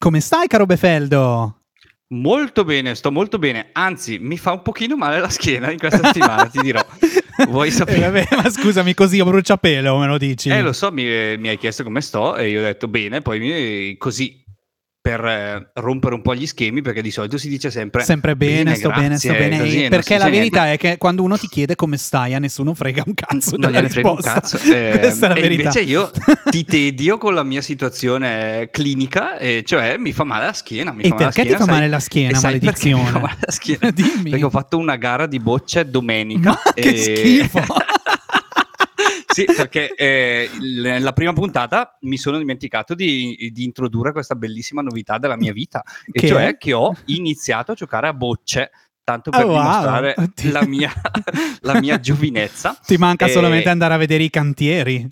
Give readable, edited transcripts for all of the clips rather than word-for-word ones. Come stai, caro Befeldo? Molto bene, sto molto bene. Anzi, mi fa un pochino male la schiena in questa settimana, ti dirò. Vuoi sapere? Vabbè, ma scusami, così a bruciapelo me lo dici? Lo so, mi hai chiesto come sto e io ho detto bene, poi così per rompere un po' gli schemi, perché di solito si dice sempre bene, sto grazie, bene, sto bene, così, perché la verità niente. È che quando uno ti chiede come stai a nessuno frega un cazzo della risposta. Un cazzo. Questa è la verità. Invece io ti tedio con la mia situazione clinica, cioè mi fa male la schiena. Mi e fa perché male la schiena, ti fa male la schiena, maledizione? Mi fa male la schiena? Dimmi. Perché ho fatto una gara di bocce domenica. Ma che schifo! Sì, perché nella prima puntata mi sono dimenticato di introdurre questa bellissima novità della mia vita, e cioè che ho iniziato a giocare a bocce, tanto per dimostrare la mia giovinezza. Ti manca solamente andare a vedere i cantieri.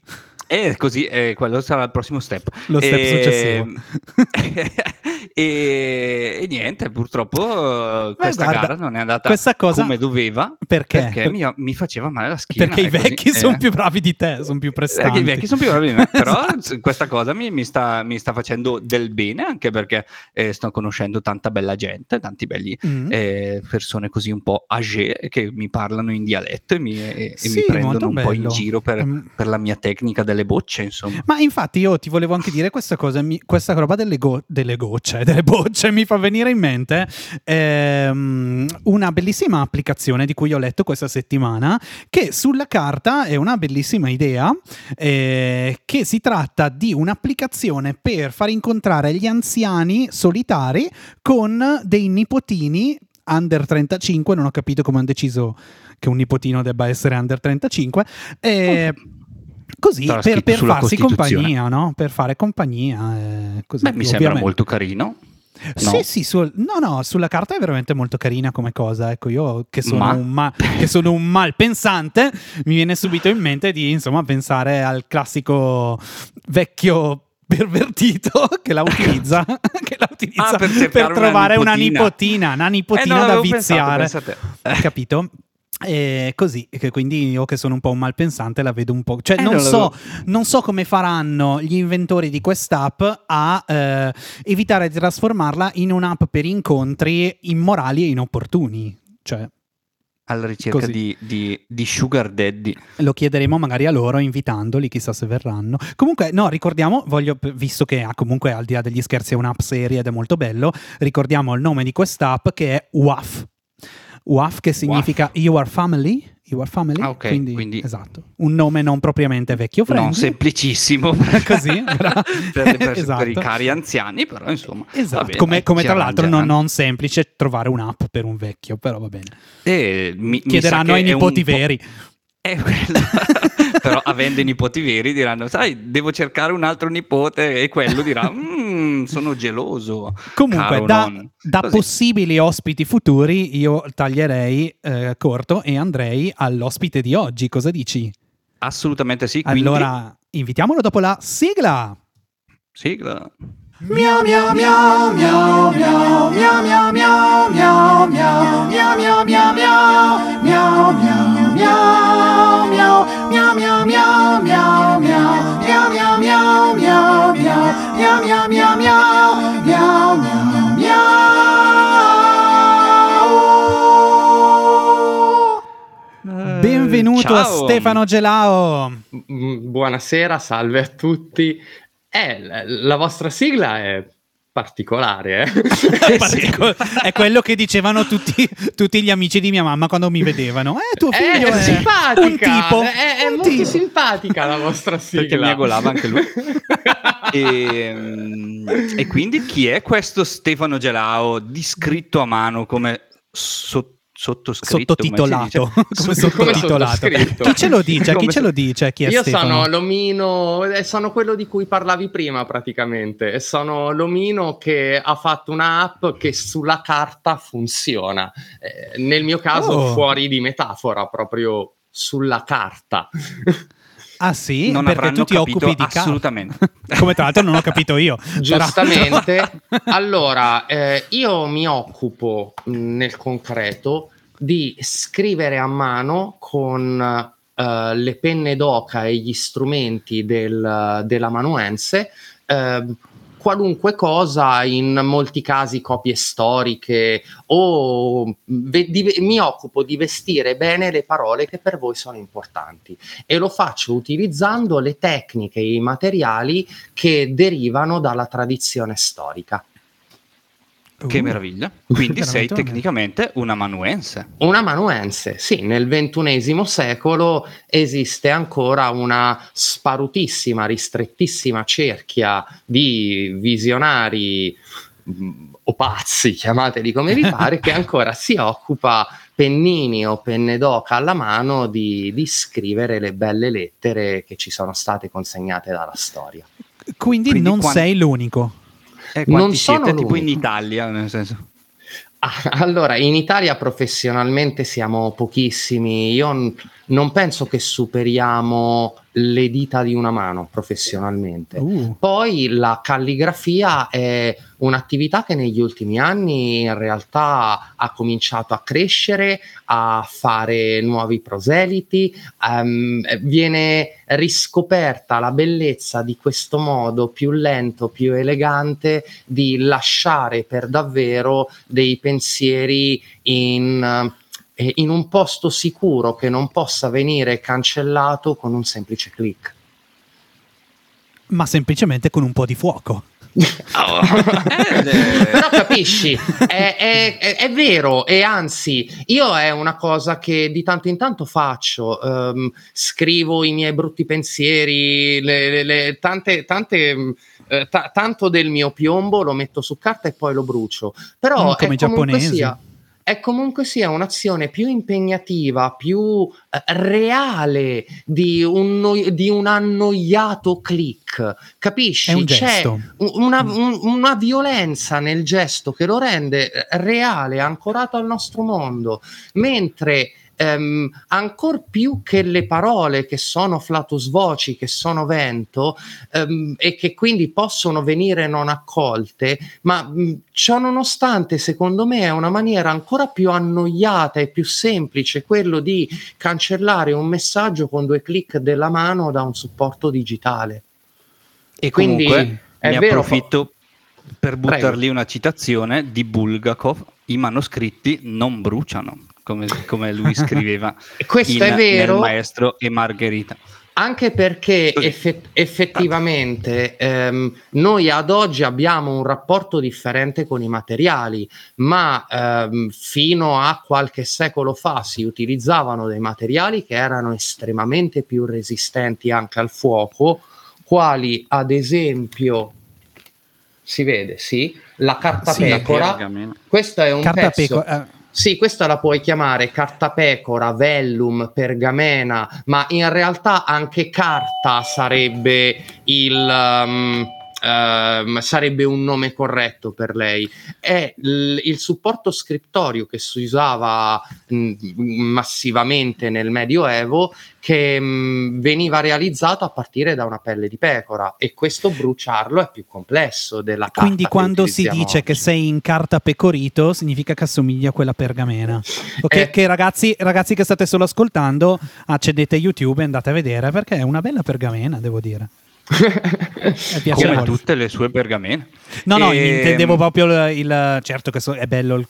E così, quello sarà il prossimo step. Lo step successivo. E niente, purtroppo questa gara non è andata come doveva. Perché mi faceva male la schiena. Perché i vecchi sono più bravi di te, sono più prestanti. I vecchi sono più bravi di me, però questa cosa mi sta facendo del bene, anche perché sto conoscendo tanta bella gente, tanti belli persone così un po' âgée che mi parlano in dialetto e mi prendono un po' in giro per la mia tecnica delle bocce, insomma. Ma infatti io ti volevo anche dire questa cosa, questa roba delle bocce mi fa venire in mente una bellissima applicazione di cui ho letto questa settimana, che sulla carta è una bellissima idea, che si tratta di un'applicazione per far incontrare gli anziani solitari con dei nipotini under 35, non ho capito come hanno deciso che un nipotino debba essere under 35, così per farsi compagnia, no? Per fare compagnia. Così, beh, mi sembra molto carino. No. Sì, no, sulla carta è veramente molto carina come cosa. Ecco, io che sono un malpensante, mi viene subito in mente di pensare al classico vecchio pervertito che la utilizza, per trovare una nipotina da viziare. Pensato. Capito? Così, che quindi io che sono un po' un malpensante la vedo un po', cioè non so come faranno gli inventori di quest'app a evitare di trasformarla in un'app per incontri immorali e inopportuni, cioè alla ricerca di sugar daddy. Lo chiederemo magari a loro, invitandoli, chissà se verranno. Comunque, no, ricordiamo, visto che comunque al di là degli scherzi è un'app seria ed è molto bello, ricordiamo il nome di quest'app, che è WAF, che significa You Are Family. You Are Family, ah, okay, quindi esatto, un nome non propriamente vecchio friendly, non semplicissimo così per i cari anziani, però insomma, esatto, bene, come tra l'altro non semplice trovare un'app per un vecchio, però va bene, chiederanno ai nipoti veri però avendo i nipoti veri diranno, sai, devo cercare un altro nipote, e quello dirà sono geloso. Comunque da possibili ospiti futuri io taglierei corto e andrei all'ospite di oggi, cosa dici? Assolutamente sì, quindi allora invitiamolo dopo la sigla. Miau miau miau miau miau miau miau miau miau miau miau miau miau miau miau miau miau miau miau miau miau miau miau miau miau miau miau miau miau. Benvenuto a Stefano Gelao. Buonasera, salve a tutti. La vostra sigla è particolare, è quello che dicevano tutti gli amici di mia mamma quando mi vedevano. Tuo figlio è simpatica, un tipo, è un molto tipo. Simpatica la vostra sigla. Perché mi agolava anche lui. E quindi chi è questo Stefano Gelao di Scritto a Mano, come sottotitolato, come sottotitolato. Chi ce lo dice? Chi ce lo dice? Chi è io Stefano? Sono l'omino, sono quello di cui parlavi prima praticamente, e sono l'omino che ha fatto un'app che sulla carta funziona, nel mio caso fuori di metafora, proprio sulla carta. Ah sì? Non perché tu ti occupi di assolutamente. Come tra l'altro non ho capito io. Giustamente. Allora, io mi occupo nel concreto di scrivere a mano con le penne d'oca e gli strumenti dell'amanuense qualunque cosa, in molti casi copie storiche, o mi occupo di vestire bene le parole che per voi sono importanti, e lo faccio utilizzando le tecniche e i materiali che derivano dalla tradizione storica. Che meraviglia, quindi sei tecnicamente un amanuense. Un amanuense, sì, nel XXI secolo esiste ancora una sparutissima, ristrettissima cerchia di visionari o pazzi, chiamateli come vi pare, che ancora si occupa, pennini o penne d'oca alla mano, di scrivere le belle lettere che ci sono state consegnate dalla storia. Quindi non sei l'unico. Non siete tipo in Italia, nel senso? Allora, in Italia professionalmente siamo pochissimi. Io non penso che superiamo le dita di una mano professionalmente. Poi la calligrafia è un'attività che negli ultimi anni in realtà ha cominciato a crescere, a fare nuovi proseliti, viene riscoperta la bellezza di questo modo più lento, più elegante di lasciare per davvero dei pensieri in un posto sicuro che non possa venire cancellato con un semplice click. Ma semplicemente con un po' di fuoco. Oh. Però capisci, è vero, e anzi io è una cosa che di tanto in tanto faccio, scrivo i miei brutti pensieri, tanto del mio piombo lo metto su carta e poi lo brucio, però come i giapponesi. È comunque sia un'azione più impegnativa, più reale di un annoiato click, capisci? È un gesto. C'è una violenza nel gesto che lo rende reale, ancorato al nostro mondo, mentre ancor più che le parole, che sono flatusvoci, che sono vento, e che quindi possono venire non accolte, ma ciò nonostante secondo me è una maniera ancora più annoiata e più semplice quello di cancellare un messaggio con 2 click della mano da un supporto digitale. E quindi comunque ne approfitto per buttar lì una citazione di Bulgakov: i manoscritti non bruciano. Come lui scriveva è vero, nel Maestro e Margherita. Anche perché effettivamente noi ad oggi abbiamo un rapporto differente con i materiali, ma fino a qualche secolo fa si utilizzavano dei materiali che erano estremamente più resistenti anche al fuoco, quali ad esempio... Si vede, sì? La cartapecora. Sì, questo è un pezzo... Sì, questa la puoi chiamare cartapecora, vellum, pergamena, ma in realtà anche carta sarebbe sarebbe un nome corretto per lei. È il supporto scrittorio che si usava massivamente nel Medioevo, che veniva realizzato a partire da una pelle di pecora, e questo bruciarlo è più complesso della carta. Quindi quando si dice che sei in carta pecorito significa che assomiglia a quella pergamena. Ok, che ragazzi che state solo ascoltando, accendete YouTube e andate a vedere, perché è una bella pergamena, devo dire. Come tutte le sue pergamene. No, intendevo proprio certo che è bello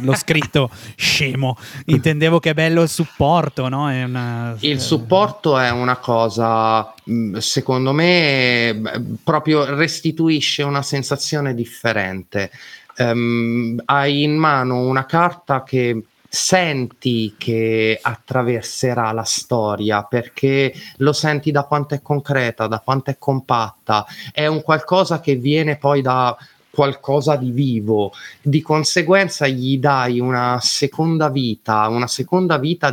lo scritto scemo, intendevo che è bello il supporto, no? Il supporto è una cosa, secondo me, proprio restituisce una sensazione differente. Hai in mano una carta che senti che attraverserà la storia, perché lo senti da quanto è concreta, da quanto è compatta, è un qualcosa che viene poi da qualcosa di vivo, di conseguenza gli dai una seconda vita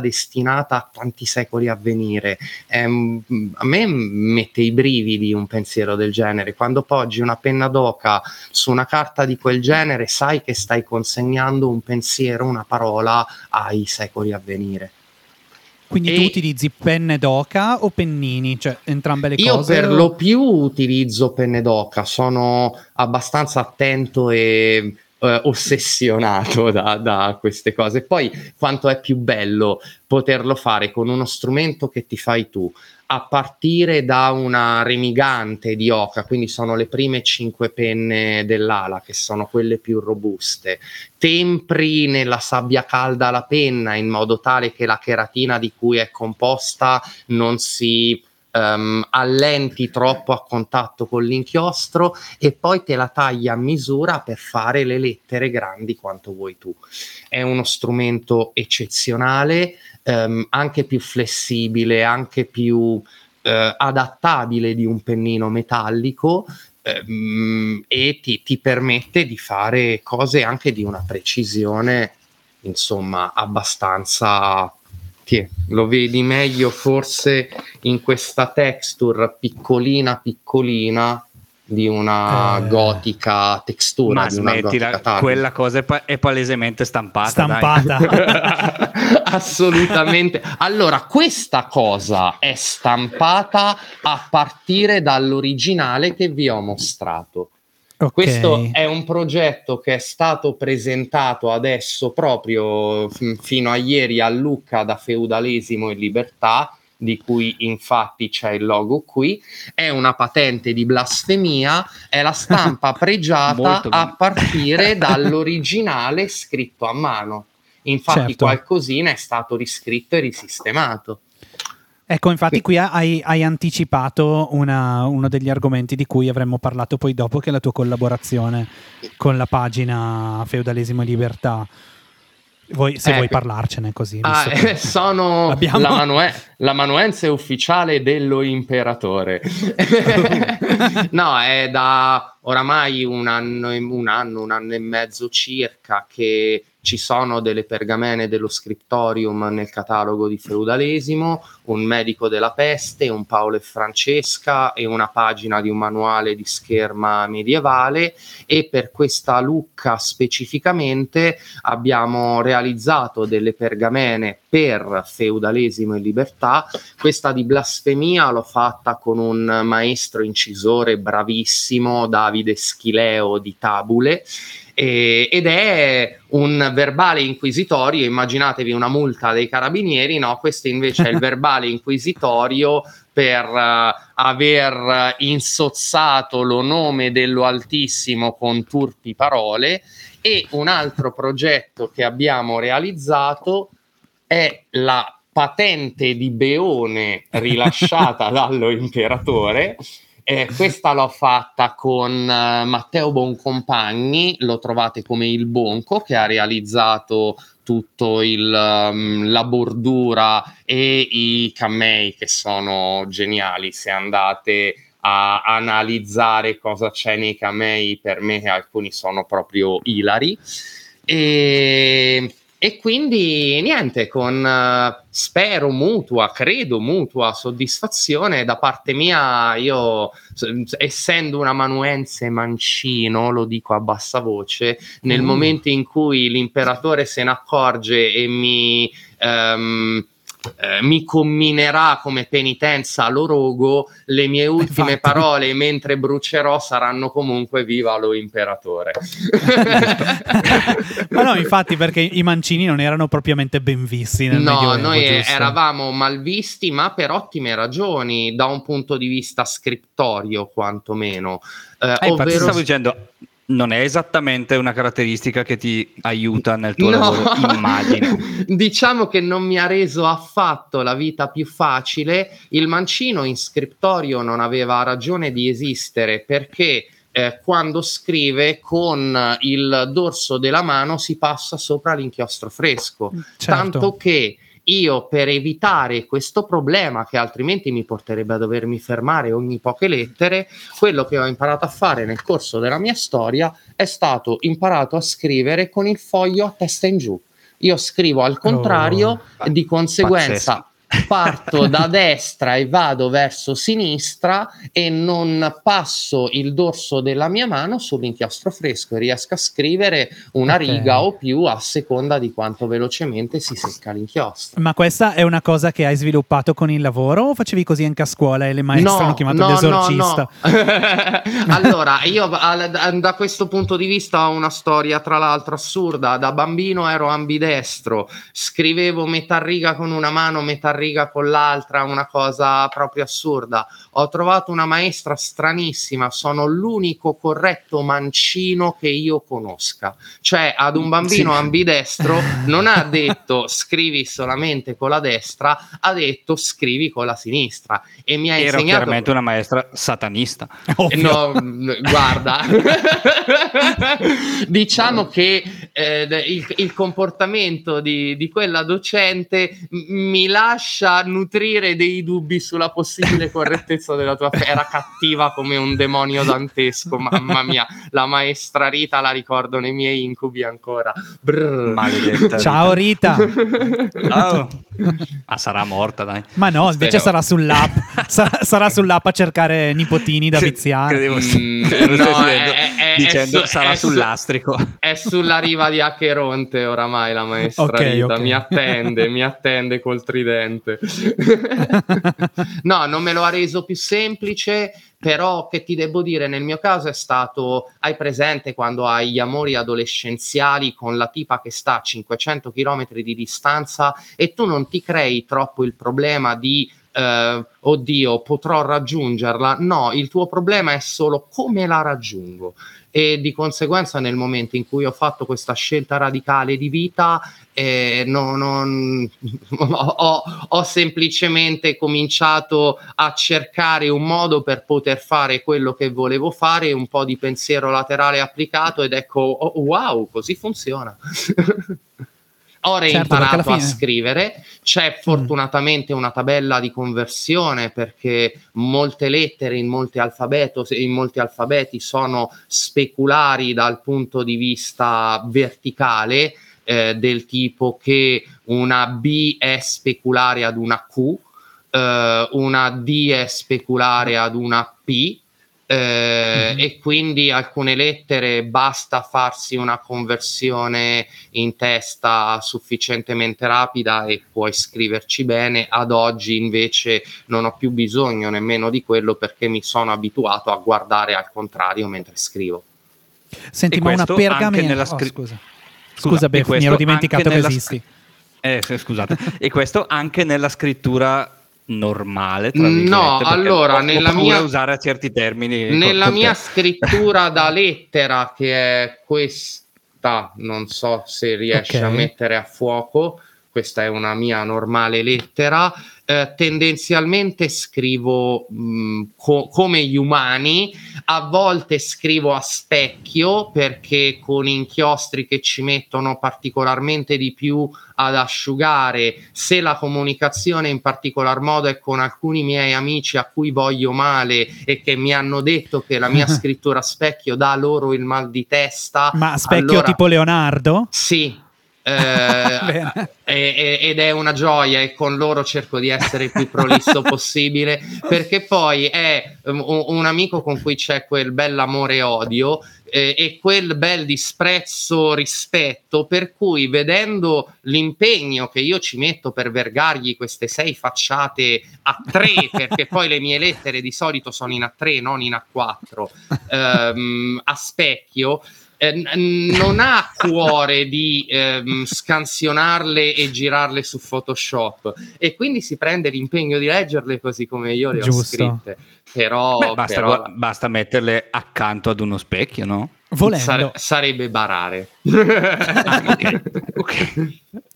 destinata a tanti secoli a venire. A me mette i brividi un pensiero del genere, quando poggi una penna d'oca su una carta di quel genere sai che stai consegnando un pensiero, una parola ai secoli a venire. Quindi tu utilizzi penne d'oca o pennini? Cioè, entrambe le cose? Io per lo più utilizzo penne d'oca, sono abbastanza attento e ossessionato da queste cose. Poi quanto è più bello poterlo fare con uno strumento che ti fai tu, a partire da una Remigante di oca, quindi sono le prime 5 penne dell'ala che sono quelle più robuste, tempri nella sabbia calda la penna in modo tale che la cheratina di cui è composta non si allenti troppo a contatto con l'inchiostro, e poi te la taglia a misura per fare le lettere grandi quanto vuoi tu. È uno strumento eccezionale, anche più flessibile, anche più adattabile di un pennino metallico, e ti permette di fare cose anche di una precisione, insomma, abbastanza... Lo vedi meglio forse in questa texture piccolina di una gotica textura, ma di una gotica, quella cosa è palesemente stampata. Assolutamente. Allora, questa cosa è stampata a partire dall'originale che vi ho mostrato. Okay. Questo è un progetto che è stato presentato adesso proprio fino a ieri a Lucca da Feudalesimo e Libertà, di cui infatti c'è il logo qui. È una patente di blasfemia, è la stampa pregiata a partire dall'originale scritto a mano. Infatti certo, qualcosina è stato riscritto e risistemato. Ecco, infatti qui hai anticipato uno degli argomenti di cui avremmo parlato poi dopo, che è la tua collaborazione con la pagina Feudalesimo e Libertà. Vuoi parlarcene così. Sono l'amanuense ufficiale dello imperatore. No, è da oramai un anno e mezzo circa che ci sono delle pergamene dello Scriptorium nel catalogo di Feudalesimo, un medico della peste, un Paolo e Francesca e una pagina di un manuale di scherma medievale, e per questa Lucca specificamente abbiamo realizzato delle pergamene per Feudalesimo e Libertà. Questa di blasfemia l'ho fatta con un maestro incisore bravissimo, Davide Schileo di Tabule, ed è un verbale inquisitorio. Immaginatevi una multa dei carabinieri, no? Questo invece è il verbale inquisitorio per aver insozzato lo nome dello Altissimo con turpi parole. E un altro progetto che abbiamo realizzato è la patente di Beone rilasciata dallo imperatore. Questa l'ho fatta con Matteo Boncompagni, lo trovate come il Bonco, che ha realizzato tutto la bordura e i cammei che sono geniali. Se andate a analizzare cosa c'è nei cammei, per me alcuni sono proprio ilari. E quindi niente, con credo mutua soddisfazione da parte mia, io essendo un amanuense mancino, lo dico a bassa voce, nel momento in cui l'imperatore se ne accorge e mi comminerà come penitenza l'orogo, le mie ultime parole mentre brucerò saranno comunque "viva lo imperatore". Ma no, infatti, perché i mancini non erano propriamente ben visti nel Medioevo, noi eravamo mal visti, ma per ottime ragioni da un punto di vista scrittorio quantomeno, ovvero... Stavo dicendo, non è esattamente una caratteristica che ti aiuta nel tuo lavoro, immagino. Diciamo che non mi ha reso affatto la vita più facile. Il mancino in scriptorio non aveva ragione di esistere, perché quando scrive con il dorso della mano si passa sopra l'inchiostro fresco. Certo. Tanto che io, per evitare questo problema che altrimenti mi porterebbe a dovermi fermare ogni poche lettere, quello che ho imparato a fare nel corso della mia storia è stato imparato a scrivere con il foglio a testa in giù. Io scrivo al contrario, di conseguenza pazzesco. parto da destra e vado verso sinistra e non passo il dorso della mia mano sull'inchiostro fresco e riesco a scrivere una riga o più a seconda di quanto velocemente si secca l'inchiostro. Ma questa è una cosa che hai sviluppato con il lavoro o facevi così anche a scuola e le maestre hanno chiamato l'esorcista? No. Allora, io da questo punto di vista ho una storia tra l'altro assurda. Da bambino ero ambidestro, scrivevo metà riga con una mano, metà riga con l'altra, una cosa proprio assurda. Ho trovato una maestra stranissima, sono l'unico corretto mancino che io conosca, cioè ad un bambino ambidestro non ha detto scrivi solamente con la destra, ha detto scrivi con la sinistra, e mi ha insegnato chiaramente una maestra satanista. No, guarda, diciamo che il comportamento di quella docente mi lascia nutrire dei dubbi sulla possibile correttezza della tua era cattiva come un demonio dantesco, mamma mia, la maestra Rita la ricordo nei miei incubi ancora. Maledetta. Ciao Rita. Ciao. Ma sarà morta, dai. Ma no, invece sarà sull'app, sarà sull'app a cercare nipotini da viziare. Credevo sarà sul lastrico. È sulla riva di Acheronte oramai la maestra Rita. Okay. Mi attende col tridente. No, non me lo ha reso più semplice, però che ti devo dire, nel mio caso è stato, hai presente quando hai gli amori adolescenziali con la tipa che sta a 500 km di distanza e tu non ti crei troppo il problema di oddio, potrò raggiungerla? No, il tuo problema è solo come la raggiungo. E di conseguenza nel momento in cui ho fatto questa scelta radicale di vita ho semplicemente cominciato a cercare un modo per poter fare quello che volevo fare, un po' di pensiero laterale applicato ed ecco, wow, così funziona. Ora certo, imparato a scrivere, c'è fortunatamente una tabella di conversione perché molte lettere in molti alfabeti sono speculari dal punto di vista verticale, del tipo che una B è speculare ad una Q, una D è speculare ad una P, e quindi alcune lettere basta farsi una conversione in testa sufficientemente rapida e puoi scriverci bene. Ad oggi invece non ho più bisogno nemmeno di quello perché mi sono abituato a guardare al contrario mentre scrivo. Senti, ma una pergamena scusa Beff, mi ero dimenticato che esisti. Scusate. E questo anche nella scrittura normale, tra virgolette? No, allora nella mia usare certi termini nella mia scrittura da lettera, che è questa, non so se riesci a mettere a fuoco, questa è una mia normale lettera, tendenzialmente scrivo come gli umani, a volte scrivo a specchio perché con inchiostri che ci mettono particolarmente di più ad asciugare, se la comunicazione in particolar modo è con alcuni miei amici a cui voglio male e che mi hanno detto che la mia scrittura a specchio dà loro il mal di testa. Ma specchio allora, tipo Leonardo? Sì. Ed è una gioia e con loro cerco di essere il più prolisso possibile perché poi è un amico con cui c'è quel bel amore e odio e quel bel disprezzo rispetto, per cui vedendo l'impegno che io ci metto per vergargli queste 6 facciate a 3 perché poi le mie lettere di solito sono in A3 non in A4 a specchio, non ha cuore di scansionarle e girarle su Photoshop e quindi si prende l'impegno di leggerle così come io le ho scritte. Beh, basta metterle accanto ad uno specchio, no? Volendo. Sarebbe barare. Okay.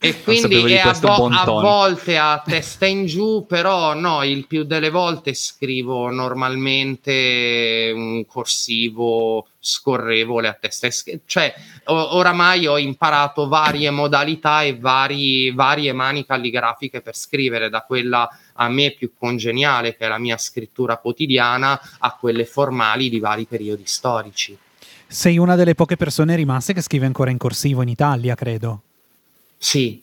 E quindi è a volte a testa in giù, però no, il più delle volte scrivo normalmente un corsivo scorrevole a testa in giù. Cioè, oramai ho imparato varie modalità e varie mani calligrafiche per scrivere, da quella a me più congeniale, che è la mia scrittura quotidiana, a quelle formali di vari periodi storici. Sei una delle poche persone rimaste che scrive ancora in corsivo in Italia, credo. Sì,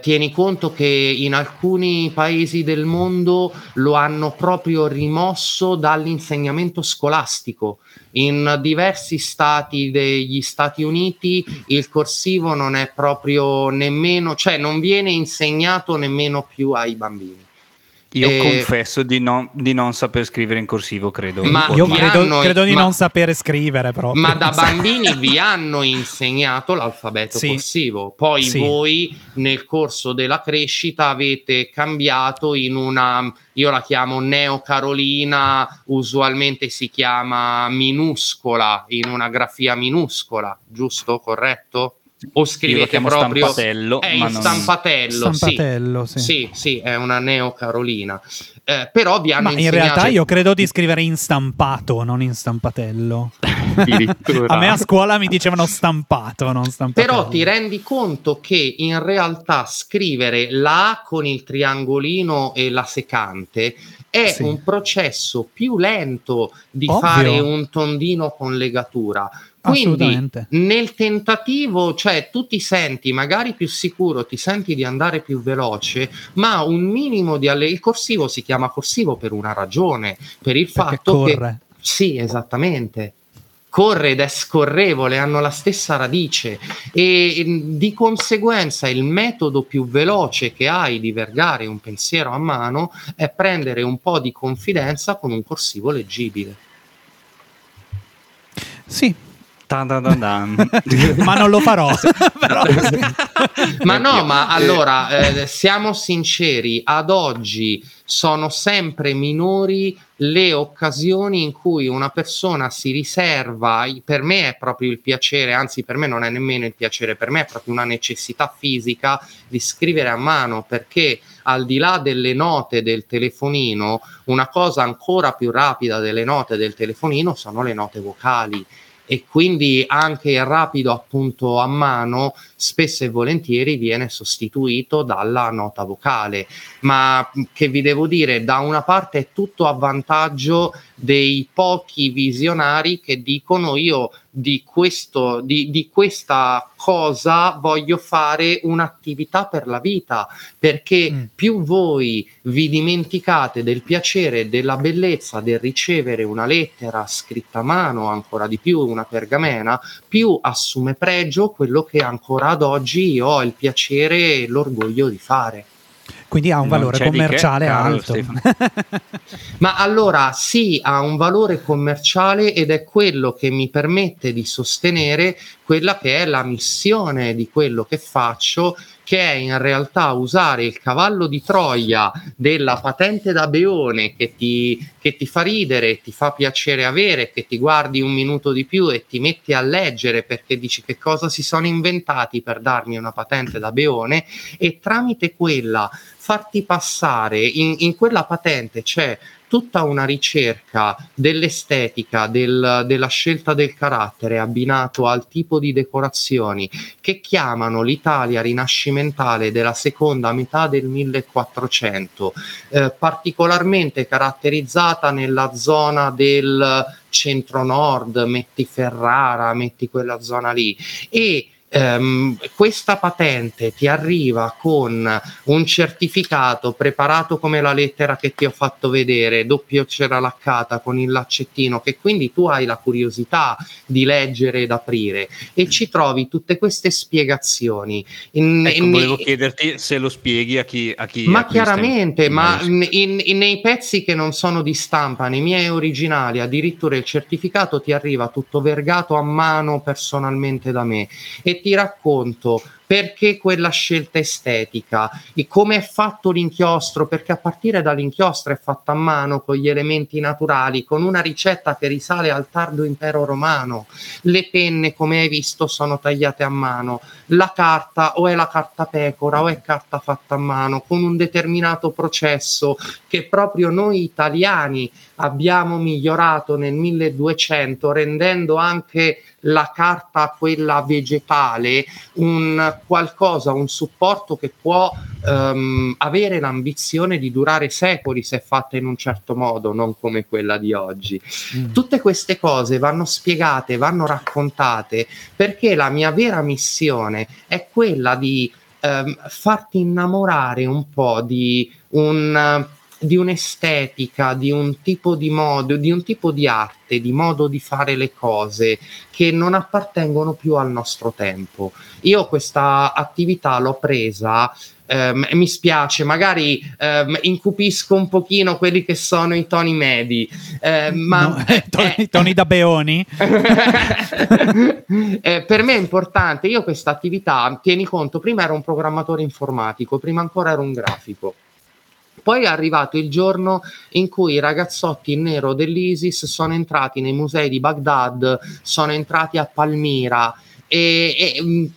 tieni conto che in alcuni paesi del mondo lo hanno proprio rimosso dall'insegnamento scolastico. In diversi stati degli Stati Uniti il corsivo non è proprio nemmeno, cioè non viene insegnato nemmeno più ai bambini. Io confesso di non saper scrivere in corsivo, credo. Ma io credo di non sapere scrivere proprio. Ma da bambini vi hanno insegnato l'alfabeto corsivo. Poi voi nel corso della crescita avete cambiato in una, io la chiamo Neo Carolina, usualmente si chiama minuscola, in una grafia minuscola, giusto? Corretto? O scrivete proprio stampatello, è in stampatello sì, è una Neo Carolina, però vi hanno insegnato. In realtà io credo di scrivere in stampato, non in stampatello. A me a scuola mi dicevano stampato, non stampatello. Però ti rendi conto che in realtà scrivere la A con il triangolino e la secante è un processo più lento di fare un tondino con legatura. Quindi nel tentativo, cioè tu ti senti magari più sicuro, ti senti di andare più veloce, ma un minimo di il corsivo si chiama corsivo per una ragione, per il fatto corre. Che sì, esattamente, corre ed è scorrevole, hanno la stessa radice e di conseguenza il metodo più veloce che hai di vergare un pensiero a mano è prendere un po' di confidenza con un corsivo leggibile. Sì. Ma non lo farò. Però... ma no, ma allora siamo sinceri, ad oggi sono sempre minori le occasioni in cui una persona si riserva, per me è proprio il piacere, anzi per me non è nemmeno il piacere, per me è proprio una necessità fisica di scrivere a mano, perché al di là delle note del telefonino, una cosa ancora più rapida delle note del telefonino sono le note vocali. E quindi anche il rapido appunto a mano spesso e volentieri viene sostituito dalla nota vocale, ma che vi devo dire, da una parte è tutto a vantaggio dei pochi visionari che dicono io di questa cosa voglio fare un'attività per la vita, perché più voi vi dimenticate del piacere, della bellezza del ricevere una lettera scritta a mano, ancora di più una pergamena, più assume pregio quello che ancora ad oggi io ho il piacere e l'orgoglio di fare. Quindi ha un valore commerciale alto. Ma allora sì, ha un valore commerciale ed è quello che mi permette di sostenere quella che è la missione di quello che faccio, che è in realtà usare il cavallo di Troia della patente da Beone che ti fa ridere, ti fa piacere avere, che ti guardi un minuto di più e ti metti a leggere perché dici che cosa si sono inventati per darmi una patente da Beone, e tramite quella farti passare, in quella patente c'è tutta una ricerca dell'estetica, della scelta del carattere abbinato al tipo di decorazioni che chiamano l'Italia rinascimentale della seconda metà del 1400, particolarmente caratterizzata nella zona del centro-nord, metti Ferrara, metti quella zona lì, e questa patente ti arriva con un certificato preparato come la lettera che ti ho fatto vedere, doppio cera laccata con il laccettino, che quindi tu hai la curiosità di leggere ed aprire, e ci trovi tutte queste spiegazioni. Volevo chiederti se lo spieghi a chi ma a chi chiaramente stai... ma nei pezzi che non sono di stampa, nei miei originali addirittura il certificato ti arriva tutto vergato a mano personalmente da me, e ti racconto perché quella scelta estetica e come è fatto l'inchiostro, perché a partire dall'inchiostro è fatto a mano con gli elementi naturali, con una ricetta che risale al tardo impero romano, le penne come hai visto sono tagliate a mano, la carta o è la carta pecora o è carta fatta a mano con un determinato processo che proprio noi italiani abbiamo migliorato nel 1200, rendendo anche la carta quella vegetale un supporto che può avere l'ambizione di durare secoli se fatta in un certo modo, non come quella di oggi. Tutte queste cose vanno spiegate, vanno raccontate, perché la mia vera missione è quella di farti innamorare un po' di un'estetica, di un tipo di modo, di un tipo di arte, di modo di fare le cose che non appartengono più al nostro tempo. Io questa attività l'ho presa, mi spiace, magari incupisco un pochino quelli che sono i toni medi, toni da Beoni. Per me è importante, io questa attività, tieni conto, prima ero un programmatore informatico, prima ancora ero un grafico. Poi è arrivato il giorno in cui i ragazzotti in nero dell'ISIS sono entrati nei musei di Baghdad, sono entrati a Palmira e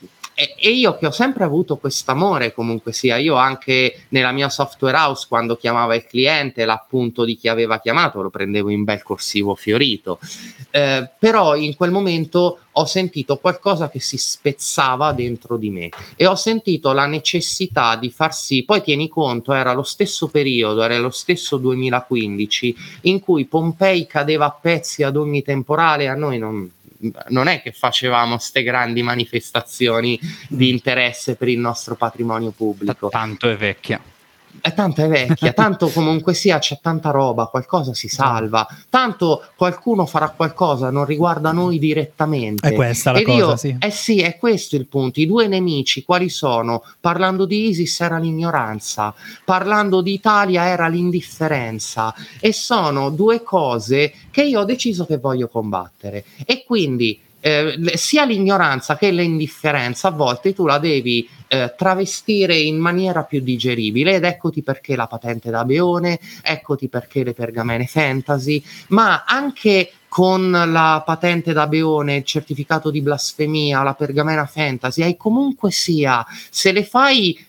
io che ho sempre avuto quest'amore, comunque sia, io anche nella mia software house, quando chiamava il cliente, l'appunto di chi aveva chiamato lo prendevo in bel corsivo fiorito, però in quel momento ho sentito qualcosa che si spezzava dentro di me e ho sentito la necessità di far sì. Poi tieni conto, era lo stesso periodo, era lo stesso 2015 in cui Pompei cadeva a pezzi ad ogni temporale, a noi non è che facevamo ste grandi manifestazioni di interesse per il nostro patrimonio pubblico. Tanto è vecchia. Tanto comunque sia c'è tanta roba, qualcosa si salva, tanto qualcuno farà qualcosa, non riguarda noi direttamente. È questa la cosa, sì. Eh sì, è questo il punto. I due nemici quali sono? Parlando di ISIS era l'ignoranza, parlando di Italia era l'indifferenza, e sono due cose che io ho deciso che voglio combattere. E quindi sia l'ignoranza che l'indifferenza a volte tu la devi travestire in maniera più digeribile, ed eccoti perché la patente da Beone, eccoti perché le pergamene fantasy, ma anche con la patente da Beone, il certificato di blasfemia, la pergamena fantasy, hai comunque sia, se le fai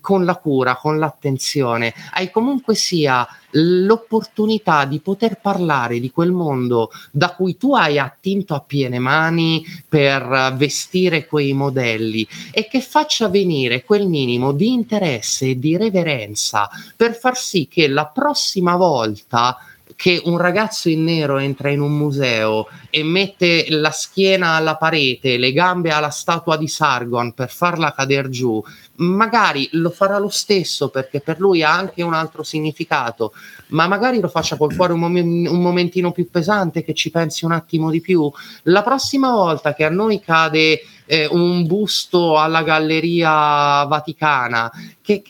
con la cura, con l'attenzione, hai comunque sia l'opportunità di poter parlare di quel mondo da cui tu hai attinto a piene mani per vestire quei modelli, e che faccia venire quel minimo di interesse e di reverenza per far sì che la prossima volta che un ragazzo in nero entra in un museo e mette la schiena alla parete, le gambe alla statua di Sargon per farla cadere giù, magari lo farà lo stesso perché per lui ha anche un altro significato, ma magari lo faccia col cuore un momentino più pesante, che ci pensi un attimo di più. La prossima volta che a noi cade un busto alla Galleria Vaticana, che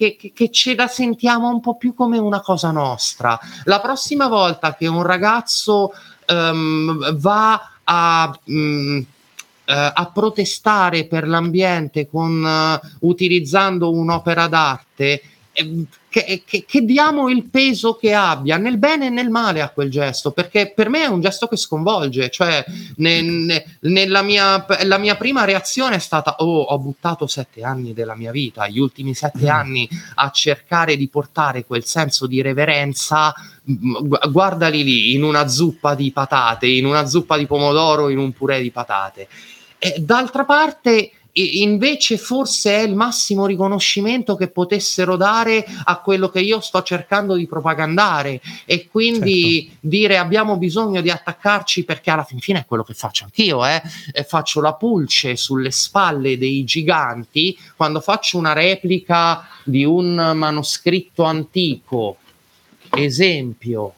ce la sentiamo un po' più come una cosa nostra. La prossima volta che un ragazzo va a protestare per l'ambiente utilizzando un'opera d'arte, che diamo il peso che abbia nel bene e nel male a quel gesto, perché per me è un gesto che sconvolge. Cioè la mia prima reazione è stata: oh, ho buttato 7 anni della mia vita, gli ultimi 7 anni a cercare di portare quel senso di reverenza, guardali lì, in una zuppa di patate, in una zuppa di pomodoro, in un purè di patate. E d'altra parte invece forse è il massimo riconoscimento che potessero dare a quello che io sto cercando di propagandare, e quindi dire abbiamo bisogno di attaccarci, perché alla fin fine è quello che faccio anch'io, faccio la pulce sulle spalle dei giganti quando faccio una replica di un manoscritto antico. Esempio,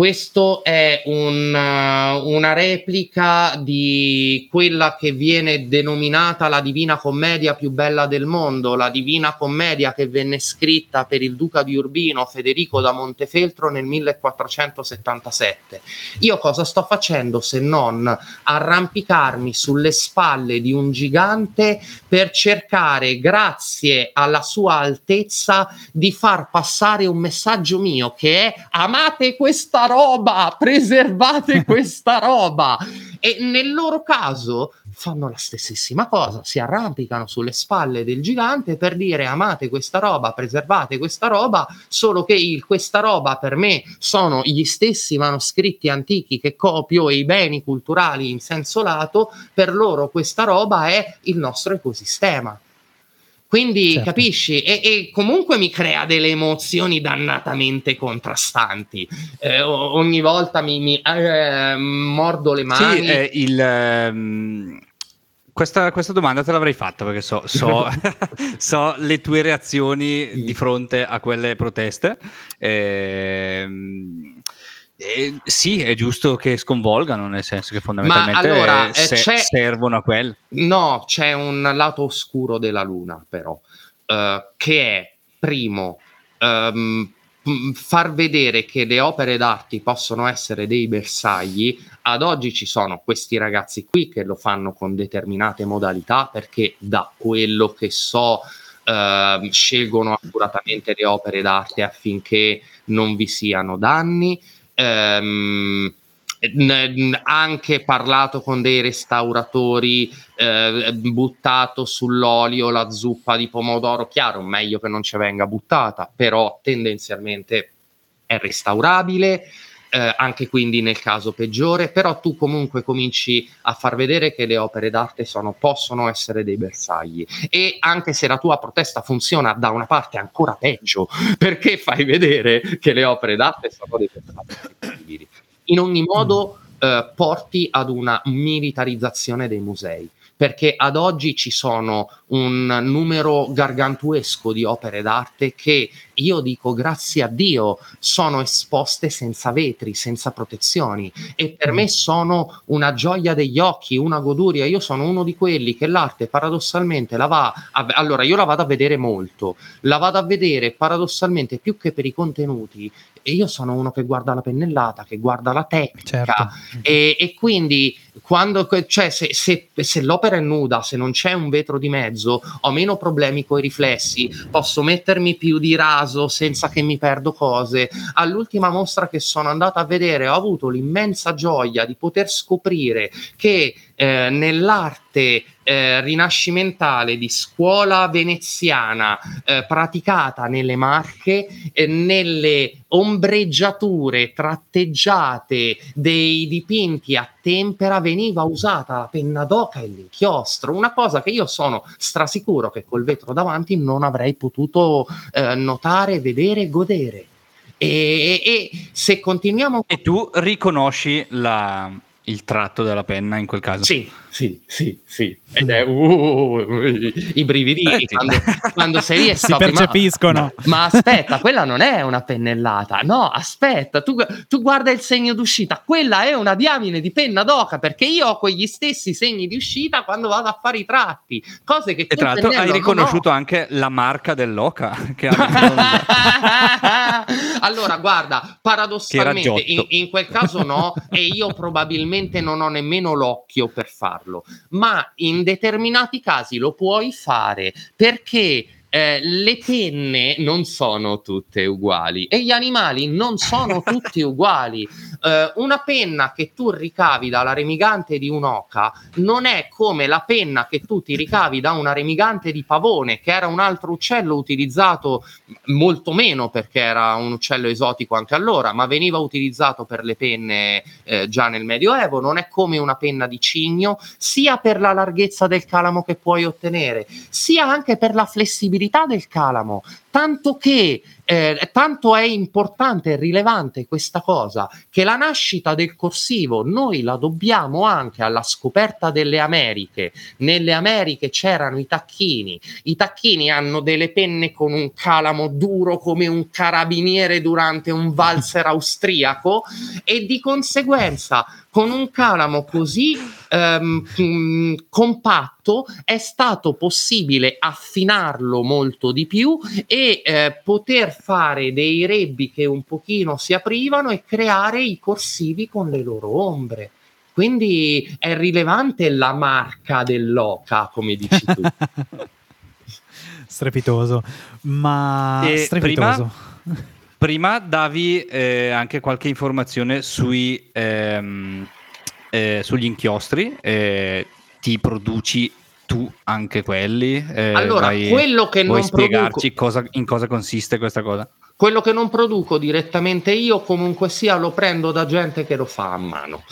questo è una replica di quella che viene denominata la Divina Commedia più bella del mondo, la Divina Commedia che venne scritta per il duca di Urbino Federico da Montefeltro nel 1477. Io cosa sto facendo se non arrampicarmi sulle spalle di un gigante per cercare, grazie alla sua altezza, di far passare un messaggio mio, che è: amate questa roba, preservate questa roba. E nel loro caso fanno la stessissima cosa, si arrampicano sulle spalle del gigante per dire amate questa roba, preservate questa roba, solo che questa roba per me sono gli stessi manoscritti antichi che copio e i beni culturali in senso lato, per loro questa roba è il nostro ecosistema. Quindi certo. Capisci? E comunque mi crea delle emozioni dannatamente contrastanti. Ogni volta mi mordo le mani. Sì, Questa domanda te l'avrei fatta perché so le tue reazioni di fronte a quelle proteste. Sì, è giusto che sconvolgano, nel senso che fondamentalmente servono a quello. No, c'è un lato oscuro della luna però, che è, primo, far vedere che le opere d'arte possono essere dei bersagli. Ad oggi ci sono questi ragazzi qui che lo fanno con determinate modalità, perché da quello che so scelgono accuratamente le opere d'arte affinché non vi siano danni. Anche parlato con dei restauratori, buttato sull'olio la zuppa di pomodoro, chiaro, meglio che non ci venga buttata, però tendenzialmente è restaurabile, anche quindi nel caso peggiore, però tu comunque cominci a far vedere che le opere d'arte possono essere dei bersagli. E anche se la tua protesta funziona, da una parte ancora peggio, perché fai vedere che le opere d'arte sono dei bersagli. In ogni modo porti ad una militarizzazione dei musei, perché ad oggi ci sono un numero gargantuesco di opere d'arte che, io dico grazie a Dio, sono esposte senza vetri, senza protezioni, e per me sono una gioia degli occhi, una goduria. Io sono uno di quelli che l'arte paradossalmente io la vado a vedere molto, la vado a vedere paradossalmente più che per i contenuti, e io sono uno che guarda la pennellata, che guarda la tecnica, certo. E quindi quando, cioè, se l'opera è nuda, se non c'è un vetro di mezzo, ho meno problemi coi riflessi, posso mettermi più di raso senza che mi perdo cose. All'ultima mostra che sono andata a vedere ho avuto l'immensa gioia di poter scoprire che nell'arte rinascimentale di scuola veneziana praticata nelle Marche, nelle ombreggiature tratteggiate dei dipinti a tempera veniva usata la penna d'oca e l'inchiostro, una cosa che io sono strasicuro che col vetro davanti non avrei potuto notare, vedere e godere. E se continuiamo... E tu riconosci il tratto della penna in quel caso? Sì. Ed è i brividini quando sei lì e si percepiscono. Ma aspetta, quella non è una pennellata. No, aspetta, tu guarda il segno d'uscita, quella è una diamine di penna d'oca, perché io ho quegli stessi segni di uscita quando vado a fare i tratti, cose che... E tra l'altro hai riconosciuto anche la marca dell'oca che ha. Allora guarda, paradossalmente in quel caso no, e io probabilmente non ho nemmeno l'occhio per farlo, ma in determinati casi lo puoi fare, perché le penne non sono tutte uguali e gli animali non sono tutti uguali. Una penna che tu ricavi dalla remigante di un'oca non è come la penna che tu ti ricavi da una remigante di pavone, che era un altro uccello utilizzato molto meno, perché era un uccello esotico anche allora, ma veniva utilizzato per le penne già nel Medioevo. Non è come una penna di cigno, sia per la larghezza del calamo che puoi ottenere, sia anche per la flessibilità del calamo, tanto che tanto è importante e rilevante questa cosa, che la nascita del corsivo noi la dobbiamo anche alla scoperta delle Americhe. Nelle Americhe c'erano i tacchini hanno delle penne con un calamo duro come un carabiniere durante un valzer austriaco, e di conseguenza con un calamo così compatto è stato possibile affinarlo molto di più e poter fare dei rebbi che un pochino si aprivano e creare i corsivi con le loro ombre. Quindi è rilevante la marca dell'oca, come dici tu. Strepitoso. Ma strepitoso. Prima davi anche qualche informazione sugli inchiostri, ti produci tu anche quelli? Allora, quello che non produco... Puoi spiegarci in cosa consiste questa cosa? Quello che non produco direttamente io, comunque sia, lo prendo da gente che lo fa a mano.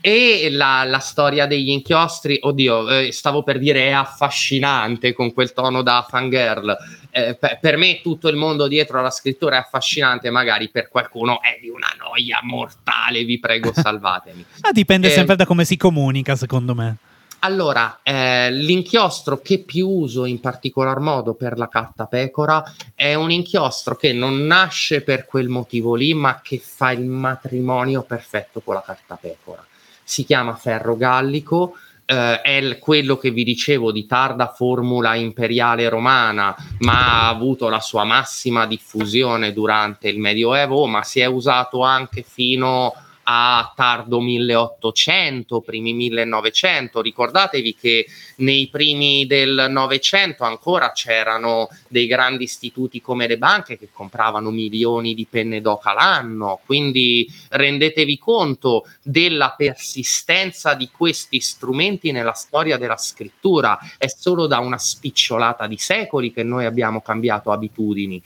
E la storia degli inchiostri, oddio, stavo per dire è affascinante, con quel tono da fangirl. Per me tutto il mondo dietro alla scrittura è affascinante, magari per qualcuno è di una noia mortale, vi prego salvatemi. Dipende sempre da come si comunica, secondo me. Allora, l'inchiostro che più uso in particolar modo per la cattapecora è un inchiostro che non nasce per quel motivo lì, ma che fa il matrimonio perfetto con la cattapecora. Si chiama ferro gallico, è quello che vi dicevo di tarda formula imperiale romana, ma ha avuto la sua massima diffusione durante il Medioevo, ma si è usato anche fino a tardo 1800, primi 1900. Ricordatevi che nei primi del Novecento ancora c'erano dei grandi istituti come le banche che compravano milioni di penne d'oca l'anno, quindi rendetevi conto della persistenza di questi strumenti nella storia della scrittura. È solo da una spicciolata di secoli che noi abbiamo cambiato abitudini.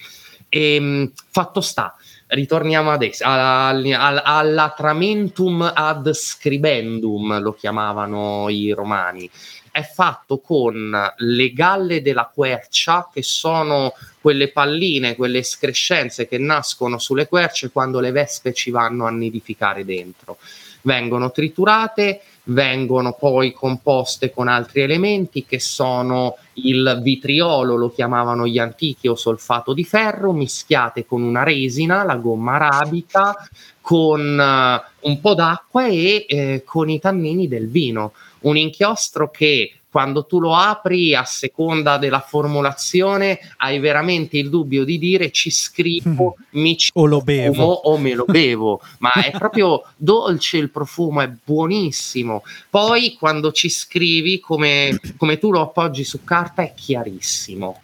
E fatto sta, ritorniamo adesso alla tramentum ad scribendum, lo chiamavano i romani. È fatto con le galle della quercia, che sono quelle palline, quelle escrescenze che nascono sulle querce quando le vespe ci vanno a nidificare dentro. Vengono triturate, vengono poi composte con altri elementi che sono il vitriolo, lo chiamavano gli antichi, o solfato di ferro, mischiate con una resina, la gomma arabica, con un po' d'acqua e con i tannini del vino. Un inchiostro che quando tu lo apri, a seconda della formulazione, hai veramente il dubbio di dire ci scrivo, mi ci o lo bevo o me lo bevo, ma è proprio dolce il profumo, è buonissimo. Poi quando ci scrivi, come tu lo appoggi su carta, è chiarissimo,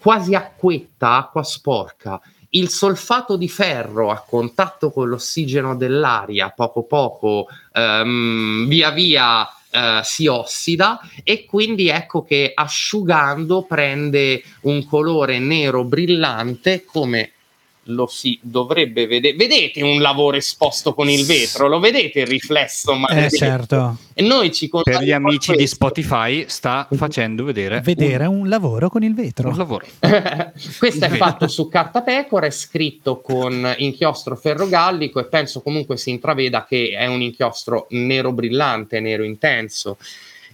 quasi acquetta, acqua sporca. Il solfato di ferro a contatto con l'ossigeno dell'aria poco poco via via si ossida, e quindi ecco che asciugando prende un colore nero brillante, come lo si dovrebbe vedere. Vedete un lavoro esposto con il vetro? Lo vedete il riflesso? Certo. E noi ci per gli amici di Spotify sta facendo vedere un lavoro con il vetro. Questo è fatto su cartapecora, è scritto con inchiostro ferrogallico, e penso comunque si intraveda che è un inchiostro nero brillante, nero intenso,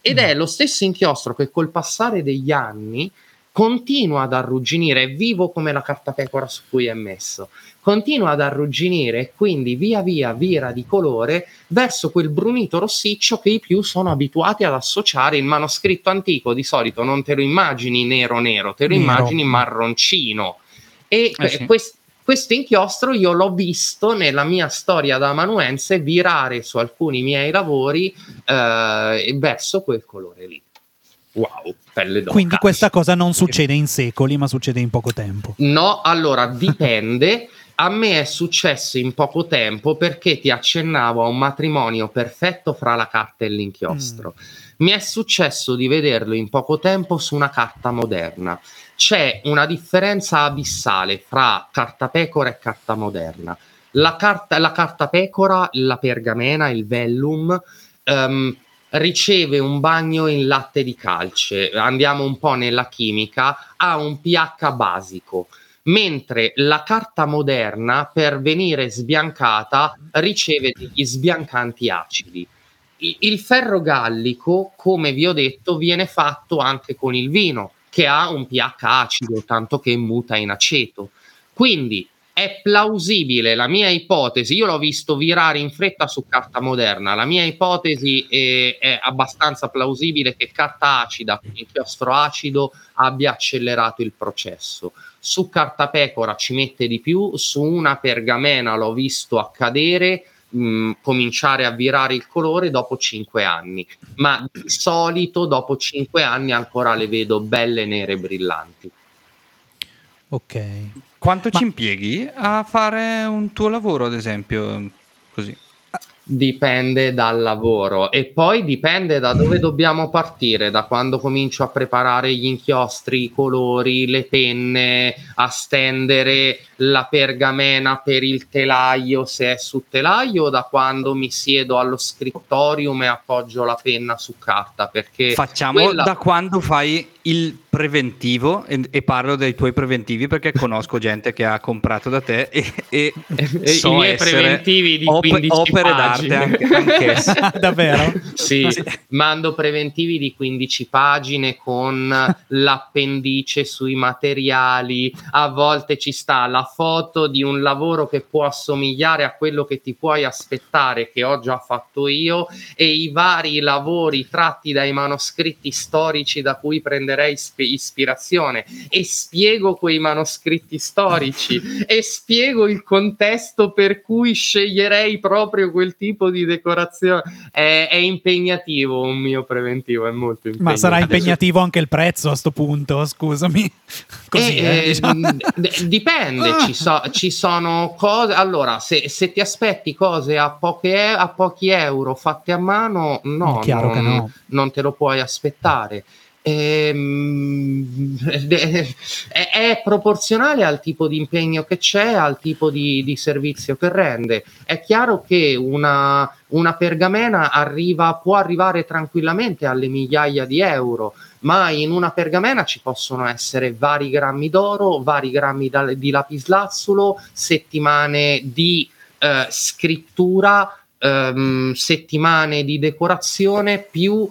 ed è lo stesso inchiostro che col passare degli anni continua ad arrugginire, è vivo come la cartapecora su cui è messo, continua ad arrugginire e quindi via via vira di colore verso quel brunito rossiccio che i più sono abituati ad associare. Il manoscritto antico di solito non te lo immagini nero nero, te lo immagini marroncino, e sì. Questo inchiostro io l'ho visto nella mia storia da amanuense virare su alcuni miei lavori verso quel colore lì. Wow, pelle d'oca. Quindi questa cosa non succede in secoli, ma succede in poco tempo. No, allora dipende. A me è successo in poco tempo perché ti accennavo a un matrimonio perfetto fra la carta e l'inchiostro. Mi è successo di vederlo in poco tempo su una carta moderna. C'è una differenza abissale fra cartapecora e carta moderna. La cartapecora, la pergamena, il vellum, riceve un bagno in latte di calce, andiamo un po' nella chimica, ha un pH basico, mentre la carta moderna, per venire sbiancata, riceve degli sbiancanti acidi. Il ferro gallico, come vi ho detto, viene fatto anche con il vino, che ha un pH acido, tanto che muta in aceto. Quindi è plausibile la mia ipotesi, io l'ho visto virare in fretta su carta moderna, la mia ipotesi è abbastanza plausibile che carta acida, inchiostro acido, abbia accelerato il processo. Su cartapecora ci mette di più, su una pergamena l'ho visto accadere, cominciare a virare il colore dopo 5 anni, ma di solito dopo 5 anni ancora le vedo belle nere brillanti. Ok. Quanto ci impieghi a fare un tuo lavoro, ad esempio, così? Dipende dal lavoro, e poi dipende da dove dobbiamo partire, da quando comincio a preparare gli inchiostri, i colori, le penne, a stendere, la pergamena per il telaio, se è su telaio, o da quando mi siedo allo scrittorium e appoggio la penna su carta? Perché facciamo quella... da quando fai il preventivo, e parlo dei tuoi preventivi perché conosco gente che ha comprato da te e so i miei preventivi di 15 opere pagine. D'arte anche davvero? Sì, mando preventivi di 15 pagine con l'appendice sui materiali, a volte ci sta la foto di un lavoro che può assomigliare a quello che ti puoi aspettare, che ho già fatto io, e i vari lavori tratti dai manoscritti storici da cui prenderei ispirazione, e spiego quei manoscritti storici e spiego il contesto per cui sceglierei proprio quel tipo di decorazione. È impegnativo un mio preventivo, è molto impegnativo. Ma sarà impegnativo anche il prezzo a sto punto, scusami. Così, diciamo. Dipende, ci sono cose, allora se ti aspetti cose a pochi euro fatte a mano, no, chiaro che no, non te lo puoi aspettare. È proporzionale al tipo di impegno che c'è, al tipo di servizio che rende. È chiaro che una pergamena può arrivare tranquillamente alle migliaia di euro, ma in una pergamena ci possono essere vari grammi d'oro, vari grammi di lapislazzulo, settimane di scrittura, settimane di decorazione, più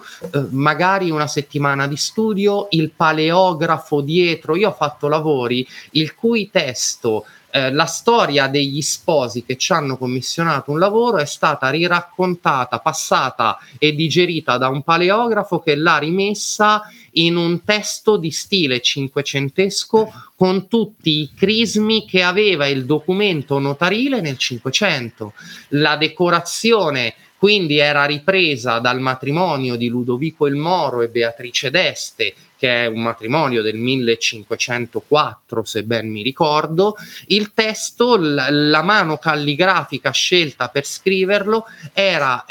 magari una settimana di studio, il paleografo dietro. Io ho fatto lavori il cui testo, la storia degli sposi che ci hanno commissionato un lavoro, è stata riraccontata, passata e digerita da un paleografo che l'ha rimessa in un testo di stile cinquecentesco con tutti i crismi che aveva il documento notarile nel Cinquecento. La decorazione quindi era ripresa dal matrimonio di Ludovico il Moro e Beatrice d'Este, che è un matrimonio del 1504, se ben mi ricordo. Il testo, la mano calligrafica scelta per scriverlo era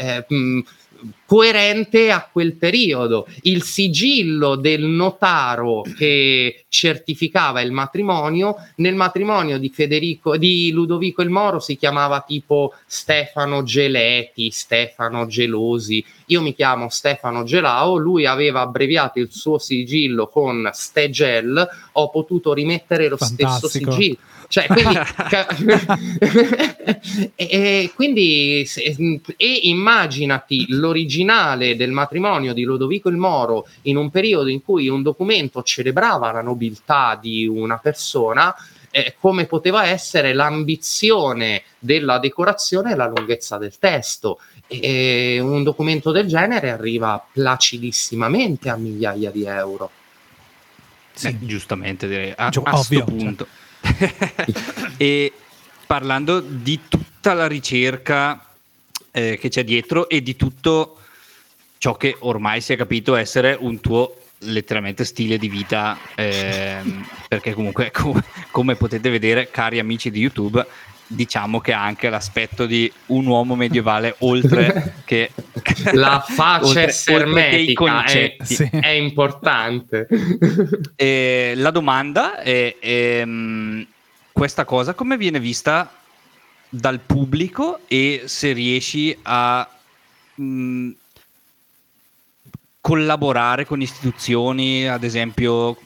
coerente a quel periodo. Il sigillo del notaro che certificava il matrimonio, nel matrimonio di Ludovico il Moro, si chiamava tipo Stefano Geleti, Stefano Gelosi. Io mi chiamo Stefano Gelao, lui aveva abbreviato il suo sigillo con Stegel, ho potuto rimettere lo stesso sigillo. Cioè, quindi, e immaginati l'originale del matrimonio di Ludovico il Moro in un periodo in cui un documento celebrava la nobiltà di una persona, come poteva essere l'ambizione della decorazione e la lunghezza del testo. E un documento del genere arriva placidissimamente a migliaia di euro. Sì. Giustamente, direi, a ovvio, sto punto. Cioè. E parlando di tutta la ricerca che c'è dietro e di tutto ciò che ormai si è capito essere un tuo letteralmente stile di vita, perché comunque come potete vedere, cari amici di YouTube, diciamo che ha anche l'aspetto di un uomo medievale, oltre che la faccia sermetica è importante. La domanda è questa cosa come viene vista dal pubblico, e se riesci a collaborare con istituzioni, ad esempio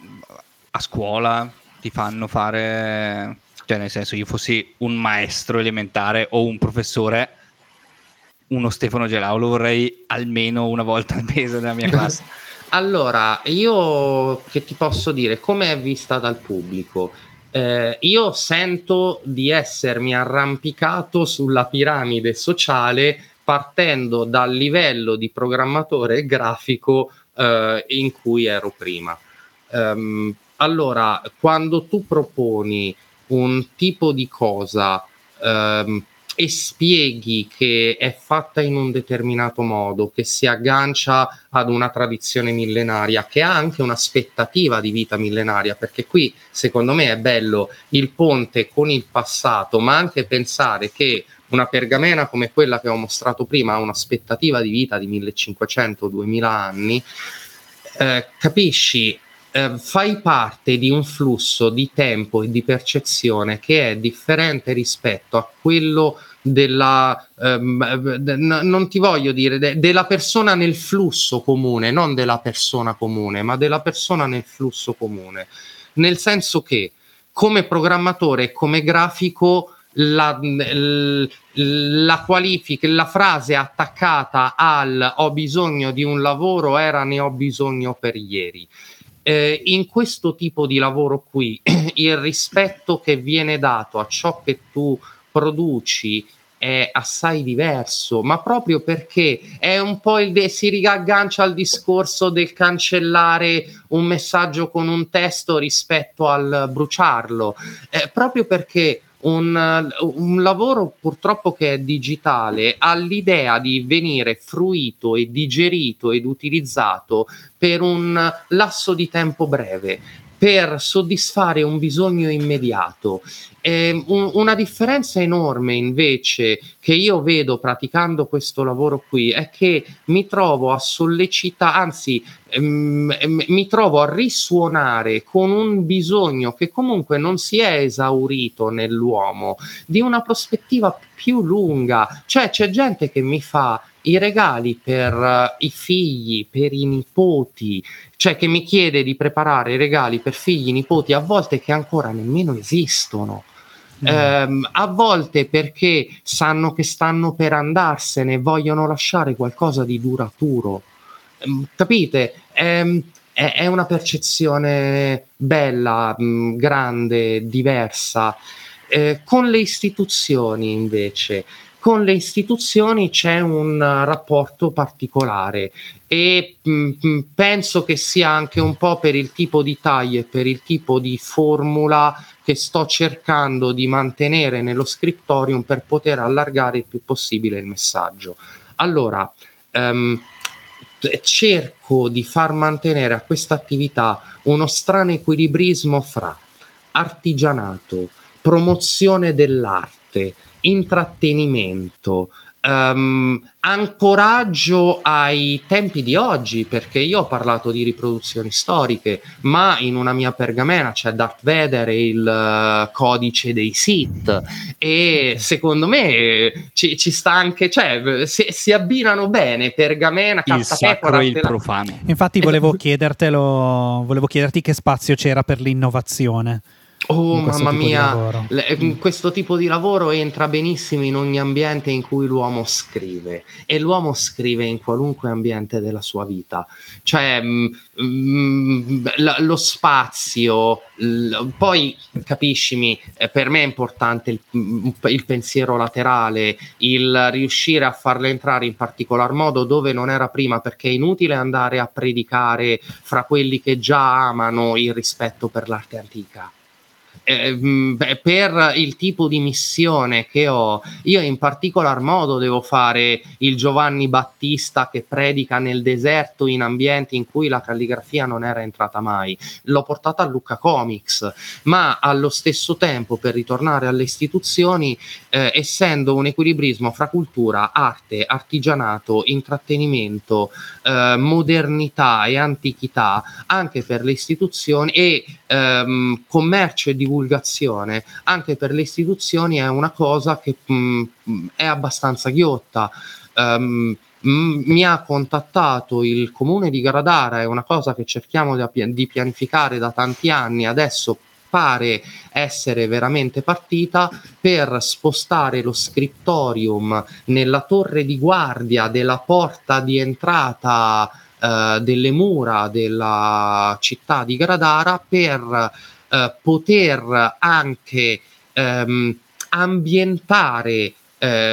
a scuola ti fanno fare... Cioè, nel senso, io fossi un maestro elementare o un professore, uno Stefano Gelao lo vorrei almeno una volta al mese nella mia classe. Allora, io che ti posso dire, come è vista dal pubblico? Io sento di essermi arrampicato sulla piramide sociale partendo dal livello di programmatore grafico in cui ero prima. Allora, quando tu proponi un tipo di cosa e spieghi che è fatta in un determinato modo, che si aggancia ad una tradizione millenaria, che ha anche un'aspettativa di vita millenaria, perché qui secondo me è bello il ponte con il passato, ma anche pensare che una pergamena come quella che ho mostrato prima ha un'aspettativa di vita di 1500-2000 anni. Capisci fai parte di un flusso di tempo e di percezione che è differente rispetto a quello della non ti voglio dire della persona nel flusso comune, non della persona comune, ma della persona nel flusso comune, nel senso che come programmatore e come grafico la qualifica, la frase attaccata al "ho bisogno di un lavoro" era "ne ho bisogno per ieri". In questo tipo di lavoro qui il rispetto che viene dato a ciò che tu produci è assai diverso, ma proprio perché è un po' si riaggancia al discorso del cancellare un messaggio con un testo rispetto al bruciarlo, proprio perché un lavoro purtroppo che è digitale ha l'idea di venire fruito e digerito ed utilizzato per un lasso di tempo breve, per soddisfare un bisogno immediato. Una differenza enorme invece che io vedo praticando questo lavoro qui è che mi trovo a sollecitare, anzi mi trovo a risuonare con un bisogno che comunque non si è esaurito nell'uomo, di una prospettiva più lunga. Cioè c'è gente che mi fa i regali per i figli, per i nipoti, cioè che mi chiede di preparare i regali per figli, nipoti, a volte che ancora nemmeno esistono. A volte perché sanno che stanno per andarsene, vogliono lasciare qualcosa di duraturo. Capite? È una percezione bella, grande, diversa. Con le istituzioni invece, con le istituzioni c'è un rapporto particolare e penso che sia anche un po' per il tipo di taglie, per il tipo di formula che sto cercando di mantenere nello Scriptorium per poter allargare il più possibile il messaggio. Allora, cerco di far mantenere a questa attività uno strano equilibrismo fra artigianato, promozione dell'arte, intrattenimento, ancoraggio ai tempi di oggi, perché io ho parlato di riproduzioni storiche, ma in una mia pergamena c'è Darth Vader e il codice dei Sith, e secondo me ci sta anche, cioè si abbinano bene pergamena, cartapecora e il profano. Infatti volevo chiederti che spazio c'era per l'innovazione. Oh mamma mia, questo tipo di lavoro entra benissimo in ogni ambiente in cui l'uomo scrive, e l'uomo scrive in qualunque ambiente della sua vita, cioè lo spazio, poi capiscimi, per me è importante il pensiero laterale, il riuscire a farlo entrare in particolar modo dove non era prima, perché è inutile andare a predicare fra quelli che già amano il rispetto per l'arte antica. Per il tipo di missione che ho, io in particolar modo devo fare il Giovanni Battista che predica nel deserto in ambienti in cui la calligrafia non era entrata mai. L'ho portata a Lucca Comics, ma allo stesso tempo, per ritornare alle istituzioni, essendo un equilibrismo fra cultura, arte, artigianato, intrattenimento, modernità e antichità, anche per le istituzioni, e commercio e divulgazione, anche per le istituzioni è una cosa che è abbastanza ghiotta. Mi ha contattato il comune di Gradara, è una cosa che cerchiamo di pianificare da tanti anni, adesso pare essere veramente partita, per spostare lo Scriptorium nella torre di guardia della porta di entrata delle mura della città di Gradara, per poter anche ambientare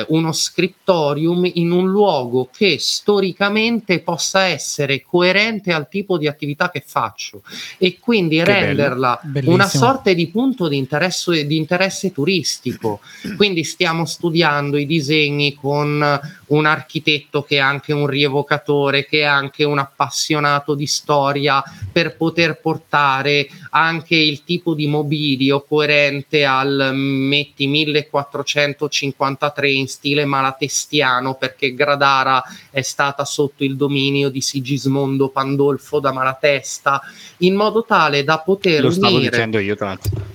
uno Scriptorium in un luogo che storicamente possa essere coerente al tipo di attività che faccio, e quindi che renderla una sorta di punto di interesse turistico. Quindi stiamo studiando i disegni con un architetto che è anche un rievocatore, che è anche un appassionato di storia, per poter portare anche il tipo di mobilio coerente al metti 1453 in stile malatestiano, perché Gradara è stata sotto il dominio di Sigismondo Pandolfo da Malatesta, in modo tale da poter unire... Lo stavo dicendo io, tra l'altro.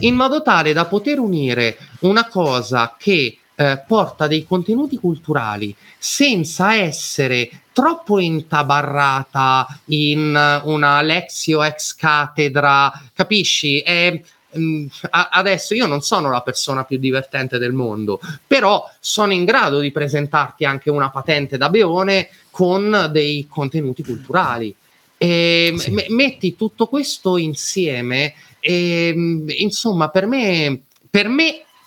In modo tale da poter unire una cosa che porta dei contenuti culturali senza essere troppo intabarrata in una lexio ex cathedra, capisci? Adesso io non sono la persona più divertente del mondo, però sono in grado di presentarti anche una patente da beone con dei contenuti culturali. Sì. Metti tutto questo insieme e insomma per me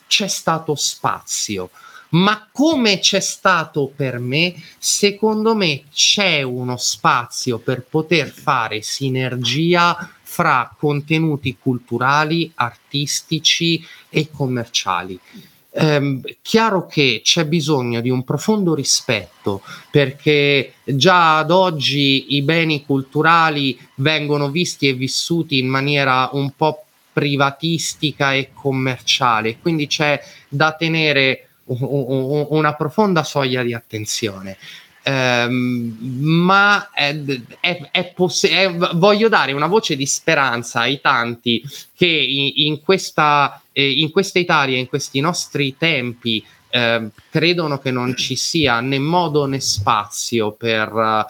c'è stato spazio, ma come c'è stato per me, secondo me c'è uno spazio per poter fare sinergia fra contenuti culturali, artistici e commerciali. Chiaro che c'è bisogno di un profondo rispetto, perché già ad oggi i beni culturali vengono visti e vissuti in maniera un po' privatistica e commerciale, quindi c'è da tenere una profonda soglia di attenzione. Ma voglio dare una voce di speranza ai tanti che in questa Italia, in questi nostri tempi, credono che non ci sia né modo né spazio per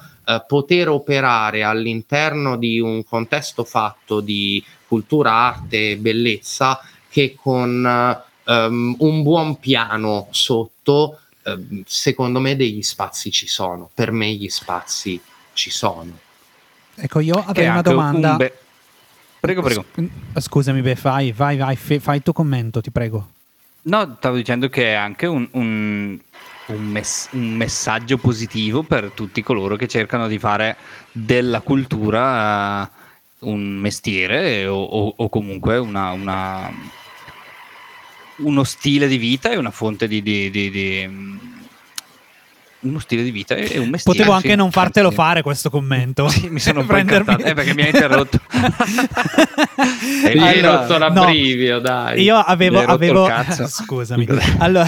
poter operare all'interno di un contesto fatto di cultura, arte e bellezza, che con un buon piano sotto, secondo me degli spazi ci sono. Per me gli spazi ci sono. Ecco, io avrei una domanda. Prego. Scusami, vai, fai il tuo commento, ti prego. No, stavo dicendo che è anche un messaggio positivo per tutti coloro che cercano di fare della cultura un mestiere o comunque uno stile di vita e una fonte di uno stile di vita e un mestiere. Potevo anche non fartelo fare questo commento. Sì, mi sono incantato perché mi hai interrotto. Hai rotto l'abbrivio, no, dai. Io avevo il cazzo. Scusami. Allora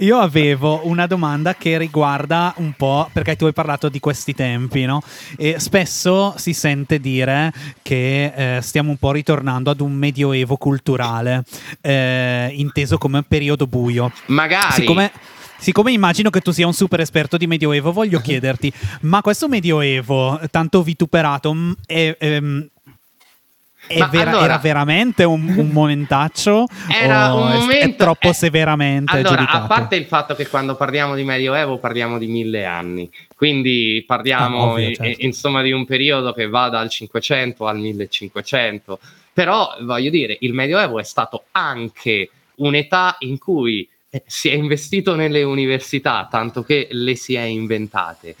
io avevo una domanda che riguarda un po', perché tu hai parlato di questi tempi, no? E spesso si sente dire che stiamo un po' ritornando ad un medioevo culturale, inteso come un periodo buio. Magari. Siccome immagino che tu sia un super esperto di medioevo, voglio chiederti, ma questo medioevo tanto vituperato era veramente un momentaccio? Era un momento, è troppo severamente giudicato? A parte il fatto che quando parliamo di medioevo parliamo di 1000 anni, quindi parliamo insomma di un periodo che va dal 500 al 1500, però voglio dire, il medioevo è stato anche un'età in cui si è investito nelle università, tanto che le si è inventate.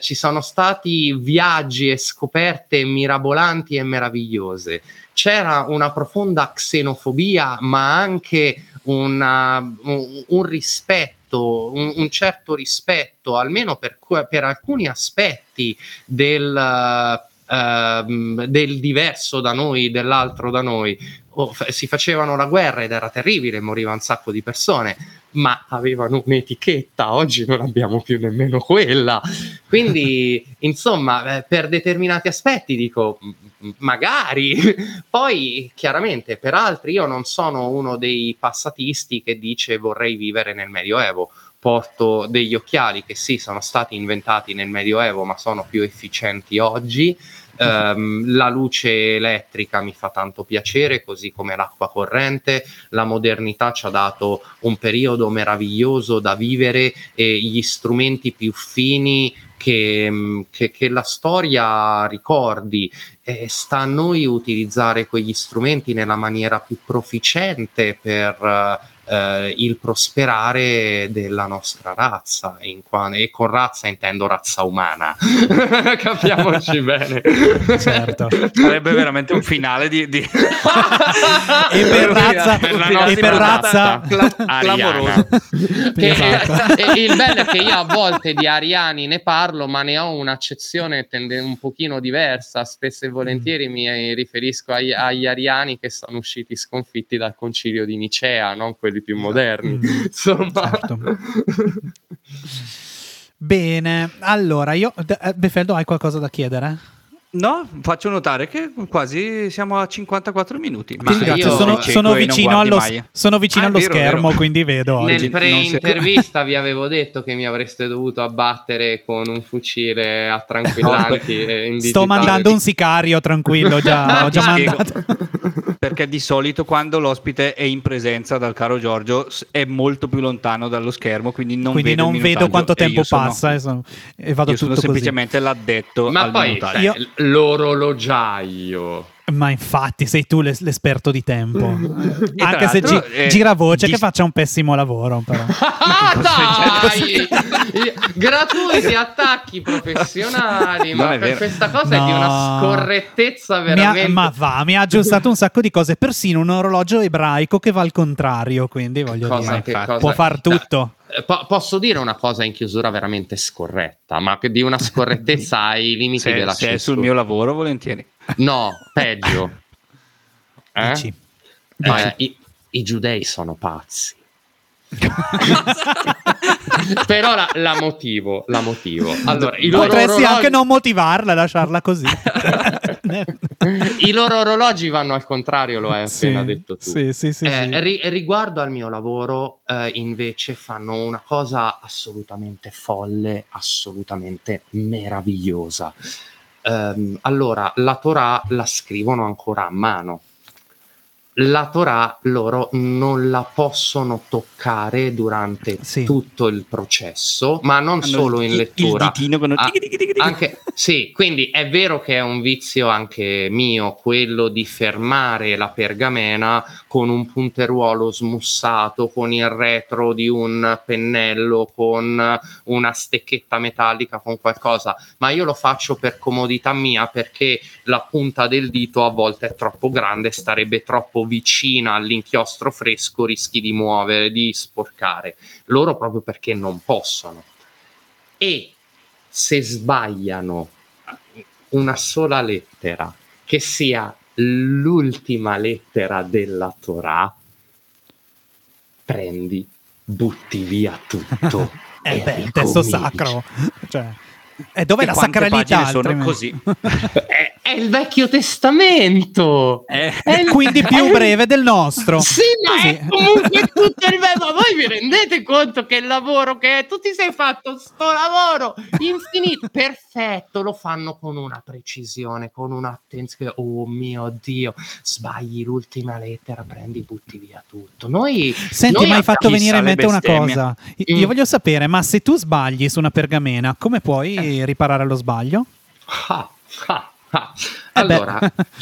Ci sono stati viaggi e scoperte mirabolanti e meravigliose. C'era una profonda xenofobia, ma anche un rispetto, un certo rispetto, almeno per alcuni aspetti del diverso da noi, dell'altro da noi. Si facevano la guerra ed era terribile, moriva un sacco di persone, ma avevano un'etichetta. Oggi non abbiamo più nemmeno quella, quindi insomma per determinati aspetti dico magari. Poi chiaramente per altri, io non sono uno dei passatisti che dice vorrei vivere nel Medioevo. Porto degli occhiali che sì, sono stati inventati nel Medioevo, ma sono più efficienti oggi. La luce elettrica mi fa tanto piacere, così come l'acqua corrente. La modernità ci ha dato un periodo meraviglioso da vivere e gli strumenti più fini che la storia ricordi. Sta a noi utilizzare quegli strumenti nella maniera più proficiente per il prosperare della nostra razza, e con razza intendo razza umana, capiamoci bene. Certo. Sarebbe veramente un finale di... e per razza, clamoroso. Esatto. Il bello è che io a volte di ariani ne parlo, ma ne ho un'accezione un pochino diversa. Spesso e volentieri mi riferisco agli ariani che sono usciti sconfitti dal concilio di Nicea, non quelli più moderni. Insomma. Certo. Bene, allora io, Befeldo, hai qualcosa da chiedere? No, faccio notare che quasi siamo a 54 minuti. Ma io sono vicino allo vero, schermo, vero. Quindi vedo. Nel pre-intervista vi avevo detto che mi avreste dovuto abbattere con un fucile a tranquillanti. Sto mandando un sicario, tranquillo, già, ho già mandato. Perché di solito quando l'ospite è in presenza dal caro Giorgio è molto più lontano dallo schermo, quindi non vedo quanto tempo passa e vado io tutto sono semplicemente così. L'addetto ma al poi l'orologiaio. Ma infatti sei tu l'esperto di tempo. Anche se gira voce che faccia un pessimo lavoro, però. Dai! Gratuiti attacchi professionali, ma per questa cosa è di una scorrettezza veramente. Mi ha aggiustato un sacco di cose, persino un orologio ebraico che va al contrario, quindi voglio dire, può far tutto. Posso dire una cosa in chiusura veramente scorretta, ma di una scorrettezza ai limiti della censura. Se è sul mio lavoro, volentieri. No, peggio. I giudei sono pazzi. Però la motivo. Allora, potresti anche non motivarla, lasciarla così. I loro orologi vanno al contrario, lo hai appena detto tu. Sì. Riguardo al mio lavoro, invece, fanno una cosa assolutamente folle, assolutamente meravigliosa. Allora, la Torah la scrivono ancora a mano. La Torah loro non la possono toccare durante tutto il processo, ma non solo in lettura. Il ditino con... anche, sì, quindi è vero che è un vizio anche mio quello di fermare la pergamena con un punteruolo smussato, con il retro di un pennello, con una stecchetta metallica, con qualcosa, ma io lo faccio per comodità mia, perché la punta del dito a volte è troppo grande, starebbe troppo vicina all'inchiostro fresco, rischi di muovere, di sporcare. Loro proprio perché non possono, e se sbagliano una sola lettera, che sia l'ultima lettera della Torah, butti via tutto. È il testo sacro, cioè. E dove la sacralità sono così? È il Vecchio Testamento, quindi più breve del nostro. Sì, ma è comunque tutto il bello. Ma voi vi rendete conto che il lavoro che è? Tu ti sei fatto sto lavoro infinito, perfetto, lo fanno con una precisione, con un'attenzione. Oh mio Dio, sbagli l'ultima lettera, butti via tutto. Senti, mi hai fatto venire in mente una cosa. Io voglio sapere, ma se tu sbagli su una pergamena, come puoi riparare lo sbaglio? Allora,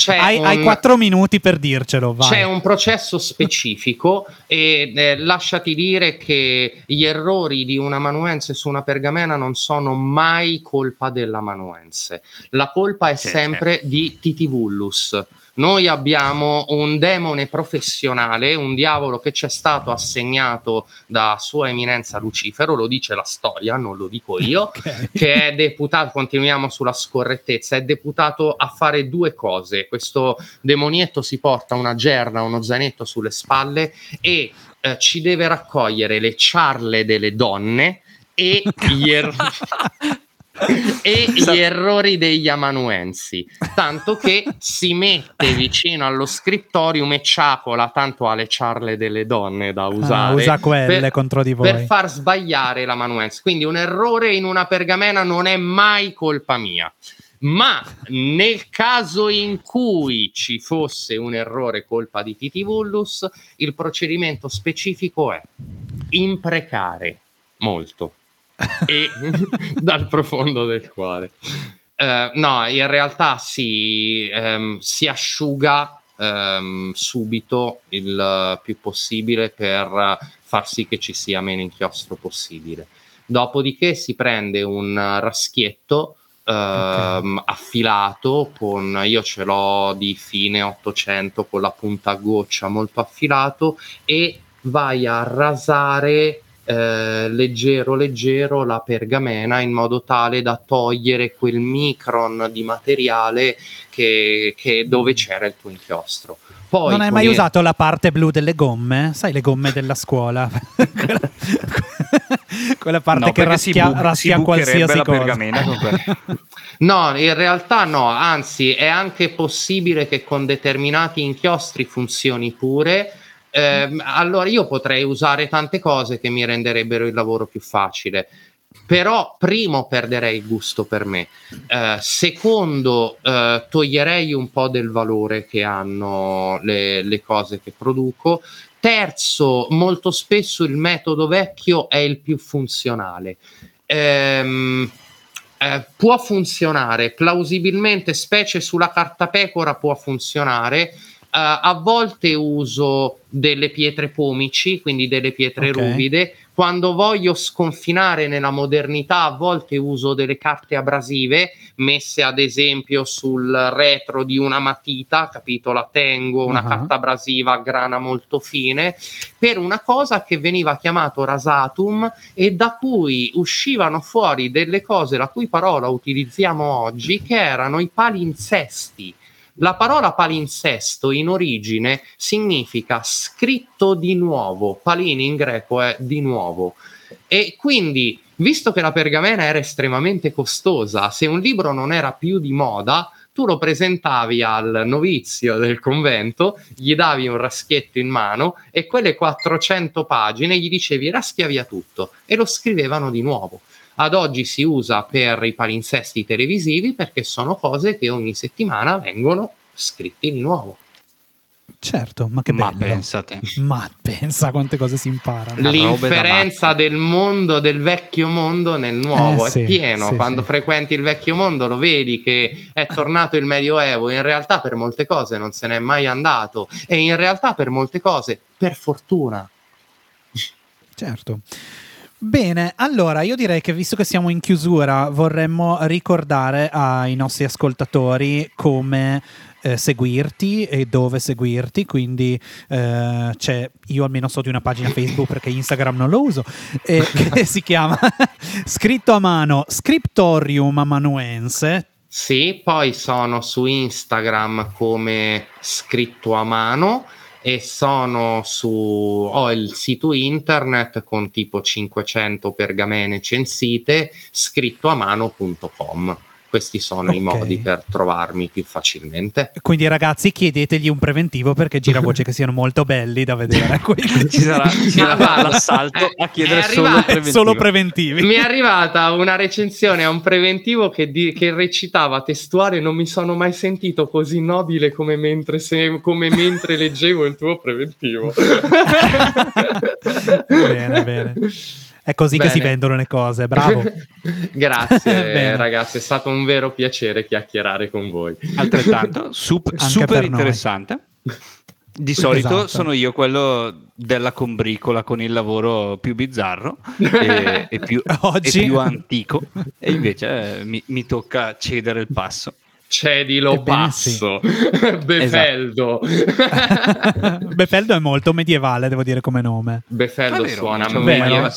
hai 4 minuti per dircelo, vai. C'è un processo specifico e lasciati dire che gli errori di un amanuense su una pergamena non sono mai colpa dell'amanuense. La colpa è sempre di Titivillus. Noi abbiamo un demone professionale, un diavolo che ci è stato assegnato da sua eminenza Lucifero, lo dice la storia, non lo dico io, che è deputato, continuiamo sulla scorrettezza, è deputato a fare 2 cose. Questo demonietto si porta una gerna, uno zainetto sulle spalle e ci deve raccogliere le ciarle delle donne e gli errori degli amanuensi, tanto che si mette vicino allo scriptorium e ciacola, tanto ha le ciarle delle donne da usare, usa quelle contro di voi per far sbagliare l'amanuense. Quindi un errore in una pergamena non è mai colpa mia, ma nel caso in cui ci fosse un errore colpa di Titivillus, il procedimento specifico è imprecare molto e dal profondo del cuore. No, in realtà si asciuga subito il più possibile per far sì che ci sia meno inchiostro possibile. Dopodiché si prende un raschietto okay, affilato, con, io ce l'ho di fine 800 con la punta a goccia molto affilato, e vai a rasare leggero la pergamena in modo tale da togliere quel micron di materiale che dove c'era il tuo inchiostro. Poi non hai mai usato la parte blu delle gomme? Sai, le gomme della scuola? Quella parte no, che raschia qualsiasi la cosa. Pergamena con quella. No, in realtà no, anzi è anche possibile che con determinati inchiostri funzioni pure. Allora io potrei usare tante cose che mi renderebbero il lavoro più facile, però primo perderei il gusto per me, secondo toglierei un po' del valore che hanno le cose che produco, terzo molto spesso il metodo vecchio è il più funzionale, può funzionare plausibilmente, specie sulla cartapecora può funzionare. A volte uso delle pietre pomici, quindi delle pietre okay, ruvide. Quando voglio sconfinare nella modernità, a volte uso delle carte abrasive messe ad esempio sul retro di una matita, capito? La tengo, una carta abrasiva a grana molto fine, per una cosa che veniva chiamato rasatum e da cui uscivano fuori delle cose la cui parola utilizziamo oggi, che erano i palinsesti. La parola palinsesto in origine significa scritto di nuovo, palin in greco è di nuovo, e quindi visto che la pergamena era estremamente costosa, se un libro non era più di moda, tu lo presentavi al novizio del convento, gli davi un raschietto in mano e quelle 400 pagine gli dicevi raschia via tutto e lo scrivevano di nuovo. Ad oggi si usa per i palinsesti televisivi perché sono cose che ogni settimana vengono scritte di nuovo. Certo, ma che bello. Ma pensate. Ma pensa quante cose si imparano. L'inferenza del mondo, del vecchio mondo nel nuovo è sì, pieno. Sì, quando frequenti il vecchio mondo lo vedi che è tornato il Medioevo. In realtà per molte cose non se n'è mai andato. E in realtà per molte cose, per fortuna. Certo. Bene, allora io direi che visto che siamo in chiusura vorremmo ricordare ai nostri ascoltatori come seguirti e dove seguirti, quindi c'è, io almeno so di una pagina Facebook perché Instagram non lo uso, che si chiama Scritto a Mano, Scriptorium Amanuense. Sì, poi sono su Instagram come Scritto a Mano. E sono su il sito internet con tipo 500 pergamene censite, scrittoamano.com. Questi sono okay, i modi per trovarmi più facilmente. Quindi ragazzi, chiedetegli un preventivo perché gira voce che siano molto belli da vedere. ci sarà l'assalto a chiedere solo preventivi. Mi è arrivata una recensione a un preventivo che recitava testuale: non mi sono mai sentito così nobile come mentre leggevo il tuo preventivo. Bene. È così Bene. Che si vendono le cose, bravo. Grazie ragazzi, è stato un vero piacere chiacchierare con voi. Altrettanto, super interessante. Di solito sono io quello della combricola con il lavoro più bizzarro e più antico, e invece mi tocca cedere il passo. Cedilo Ebbene, passo sì. Befeldo esatto. Befeldo è molto medievale, devo dire, come nome. Befeldo vero, suona medievale.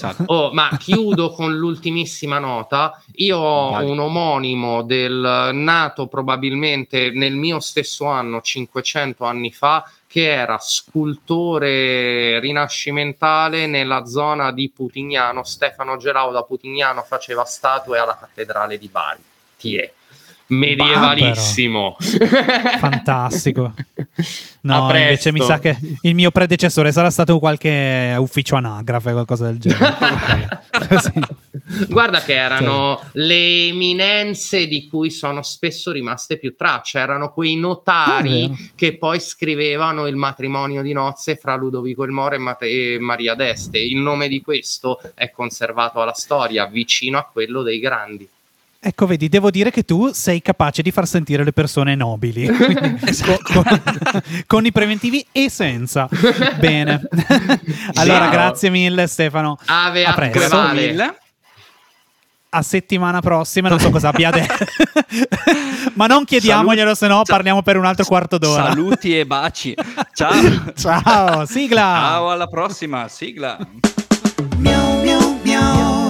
Ma chiudo con l'ultimissima nota. Io ho un omonimo del nato probabilmente nel mio stesso anno, 500 anni fa, che era scultore rinascimentale nella zona di Putignano. Stefano Gelao da Putignano faceva statue alla cattedrale di Bari. Medievalissimo. Fantastico. No, invece mi sa che il mio predecessore sarà stato qualche ufficio anagrafe, qualcosa del genere. Guarda che erano le eminenze di cui sono spesso rimaste più tracce, erano quei notari che poi scrivevano il matrimonio di nozze fra Ludovico il Moro e Maria d'Este. Il nome di questo è conservato alla storia, vicino a quello dei grandi. Ecco, vedi, devo dire che tu sei capace di far sentire le persone nobili, esatto. con i preventivi e senza. Bene. Allora, grazie mille Stefano. A presto. A settimana prossima, non so cosa abbia detto. Ma non chiediamoglielo, se no parliamo per un altro quarto d'ora. Saluti e baci. Ciao. Ciao, sigla. Ciao, alla prossima, sigla. Miau, miau, miau.